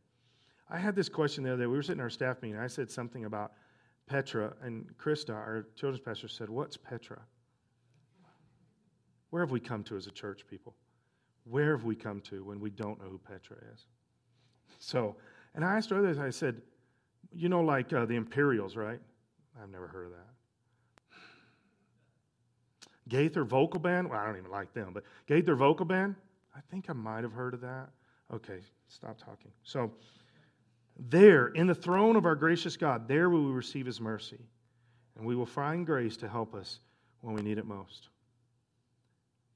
I had this question the other day. We were sitting in our staff meeting, and I said something about Petra, and Krista, our children's pastor, said, "What's Petra?" Where have we come to as a church, people? Where have we come to when we don't know who Petra is? So, and I asked her this, I said, you know, like the Imperials, right? I've never heard of that. Gaither Vocal Band? Well, I don't even like them, but Gaither Vocal Band? I think I might have heard of that. Okay, stop talking. So, there, in the throne of our gracious God, there will we receive His mercy. And we will find grace to help us when we need it most.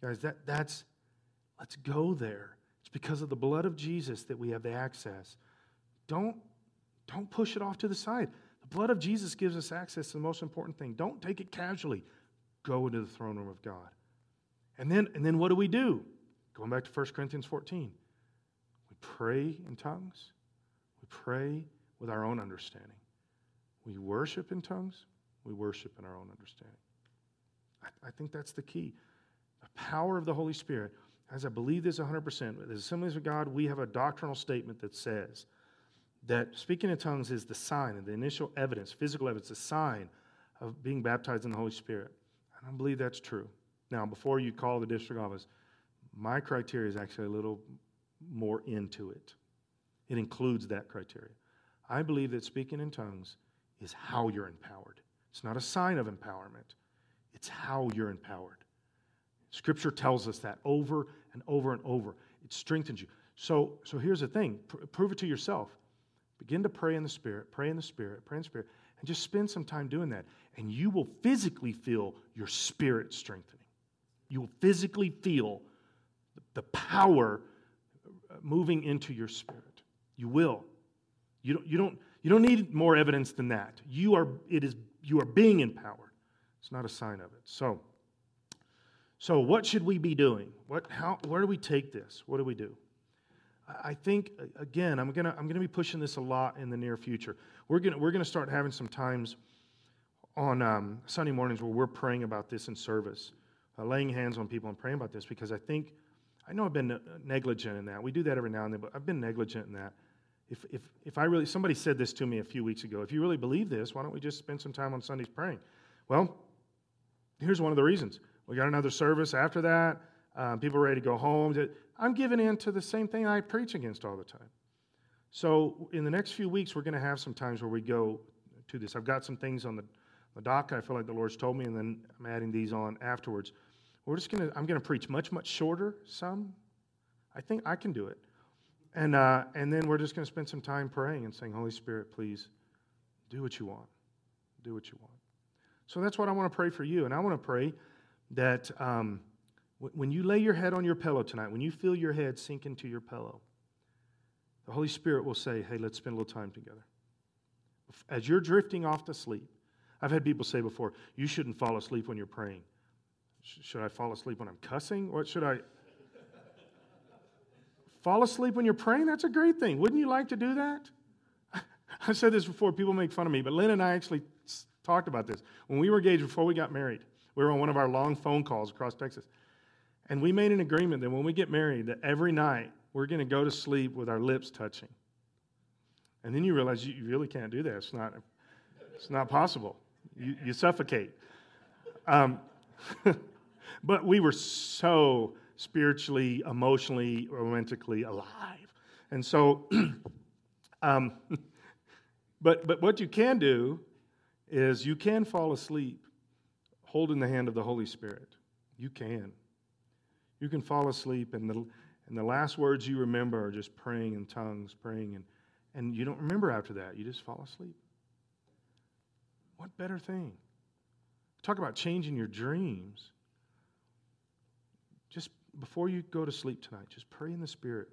Guys, that's let's go there. It's because of the blood of Jesus that we have the access. Don't push it off to the side. The blood of Jesus gives us access to the most important thing. Don't take it casually. Go into the throne room of God. And then what do? Going back to 1 Corinthians 14. We pray in tongues. Pray with our own understanding. We worship in tongues. We worship in our own understanding. I think that's the key. The power of the Holy Spirit, as I believe this 100%, with the Assemblies of God, we have a doctrinal statement that says that speaking in tongues is the sign and the initial evidence, physical evidence, the sign of being baptized in the Holy Spirit. I don't believe that's true. Now, before you call the district office, my criteria is actually a little more into it. It includes that criteria. I believe that speaking in tongues is how you're empowered. It's not a sign of empowerment. It's how you're empowered. Scripture tells us that over and over and over. It strengthens you. So here's the thing. Prove it to yourself. Begin to pray in the Spirit, pray in the Spirit, pray in the Spirit, and just spend some time doing that. And you will physically feel your spirit strengthening. You will physically feel the power moving into your spirit. You will. You don't need more evidence than that. You are being empowered. It's not a sign of it. So what should we be doing? Where do we take this? What do we do? I think again, I'm gonna be pushing this a lot in the near future. We're gonna start having some times on Sunday mornings where we're praying about this in service, laying hands on people and praying about this, because I know I've been negligent in that. We do that every now and then, but I've been negligent in that. If somebody said this to me a few weeks ago, if you really believe this, why don't we just spend some time on Sundays praying? Well, here's one of the reasons. We got another service after that. People are ready to go home. I'm giving in to the same thing I preach against all the time. So in the next few weeks, we're going to have some times where we go to this. I've got some things on the dock. I feel like the Lord's told me, and then I'm adding these on afterwards. I'm going to preach much shorter. Some, I think I can do it. And then we're just going to spend some time praying and saying, Holy Spirit, please do what you want. Do what you want. So that's what I want to pray for you. And I want to pray that when you lay your head on your pillow tonight, when you feel your head sink into your pillow, the Holy Spirit will say, hey, let's spend a little time together. As you're drifting off to sleep, I've had people say before, you shouldn't fall asleep when you're praying. Should I fall asleep when I'm cussing? Or should I... Fall asleep when you're praying? That's a great thing. Wouldn't you like to do that? I've said this before. People make fun of me, but Lynn and I actually talked about this. When we were engaged, before we got married, we were on one of our long phone calls across Texas, and we made an agreement that when we get married, that every night we're going to go to sleep with our lips touching. And then you realize you really can't do that. It's not possible. You suffocate. But we were so spiritually, emotionally, romantically alive. And so, but what you can do is you can fall asleep holding the hand of the Holy Spirit. You can. You can fall asleep, and the last words you remember are just praying in tongues, and you don't remember after that. You just fall asleep. What better thing? Talk about changing your dreams. Just before you go to sleep tonight, just pray in the Spirit.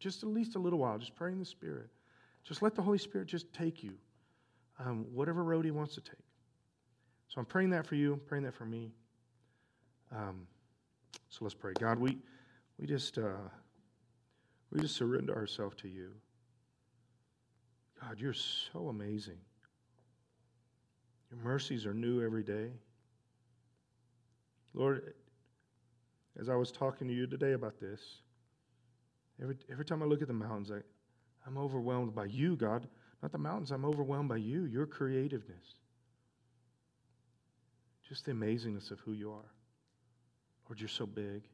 Just at least a little while. Just pray in the Spirit. Just let the Holy Spirit just take you, whatever road He wants to take. So I'm praying that for you. I'm praying that for me. So let's pray. God, we just surrender ourselves to You. God, You're so amazing. Your mercies are new every day, Lord. As I was talking to you today about this, every time I look at the mountains, I'm overwhelmed by You, God. Not the mountains, I'm overwhelmed by You, Your creativeness. Just the amazingness of who You are. Lord, You're so big.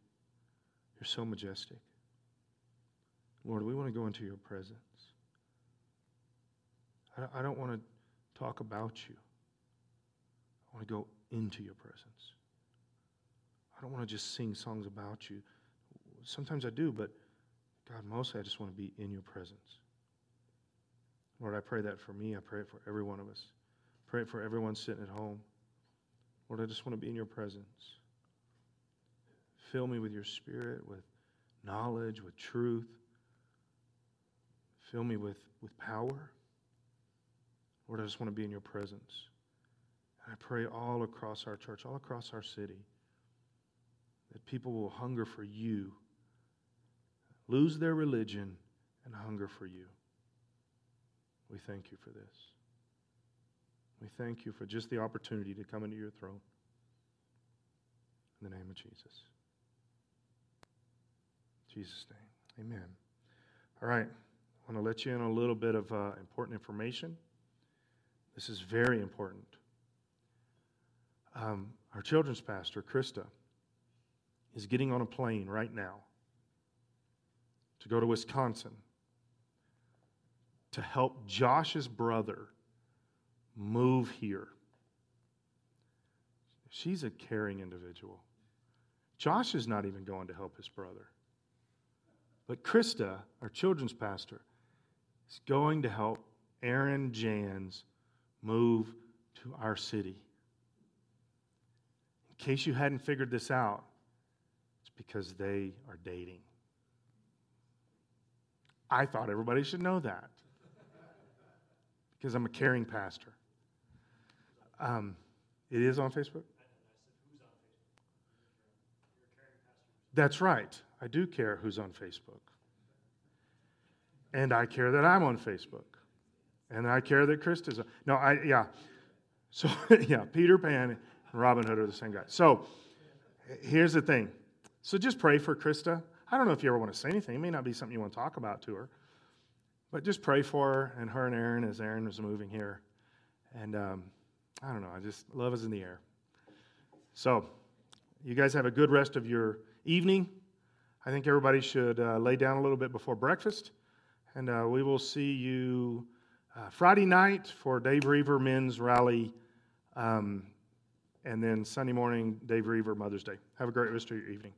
You're so majestic. Lord, we want to go into Your presence. I don't want to talk about You. I want to go into Your presence. I don't want to just sing songs about You. Sometimes I do, but God, mostly I just want to be in Your presence. Lord, I pray that for me. I pray it for every one of us. I pray it for everyone sitting at home. Lord, I just want to be in Your presence. Fill me with Your Spirit, with knowledge, with truth. Fill me with power. Lord, I just want to be in Your presence. And I pray all across our church, all across our city, that people will hunger for You, lose their religion, and hunger for You. We thank You for this. We thank You for just the opportunity to come into Your throne. In the name of Jesus. In Jesus' name, amen. All right, I want to let you in on a little bit of important information. This is very important. Our children's pastor, Krista, is getting on a plane right now to go to Wisconsin to help Josh's brother move here. She's a caring individual. Josh is not even going to help his brother. But Krista, our children's pastor, is going to help Aaron Jans move to our city. In case you hadn't figured this out, it's because they are dating. I thought everybody should know that because I'm a caring pastor. It is on Facebook? That's right. I do care who's on Facebook. And I care that I'm on Facebook. And I care that Chris is on. No, So, Peter Pan and Robin Hood are the same guy. So, here's the thing. So, just pray for Krista. I don't know if you ever want to say anything. It may not be something you want to talk about to her. But just pray for her and Aaron as Aaron was moving here. And I don't know. I just, love is in the air. So, you guys have a good rest of your evening. I think everybody should lay down a little bit before breakfast. And we will see you Friday night for Dave Reaver Men's Rally. And then Sunday morning, Dave Reaver Mother's Day. Have a great rest of your evening.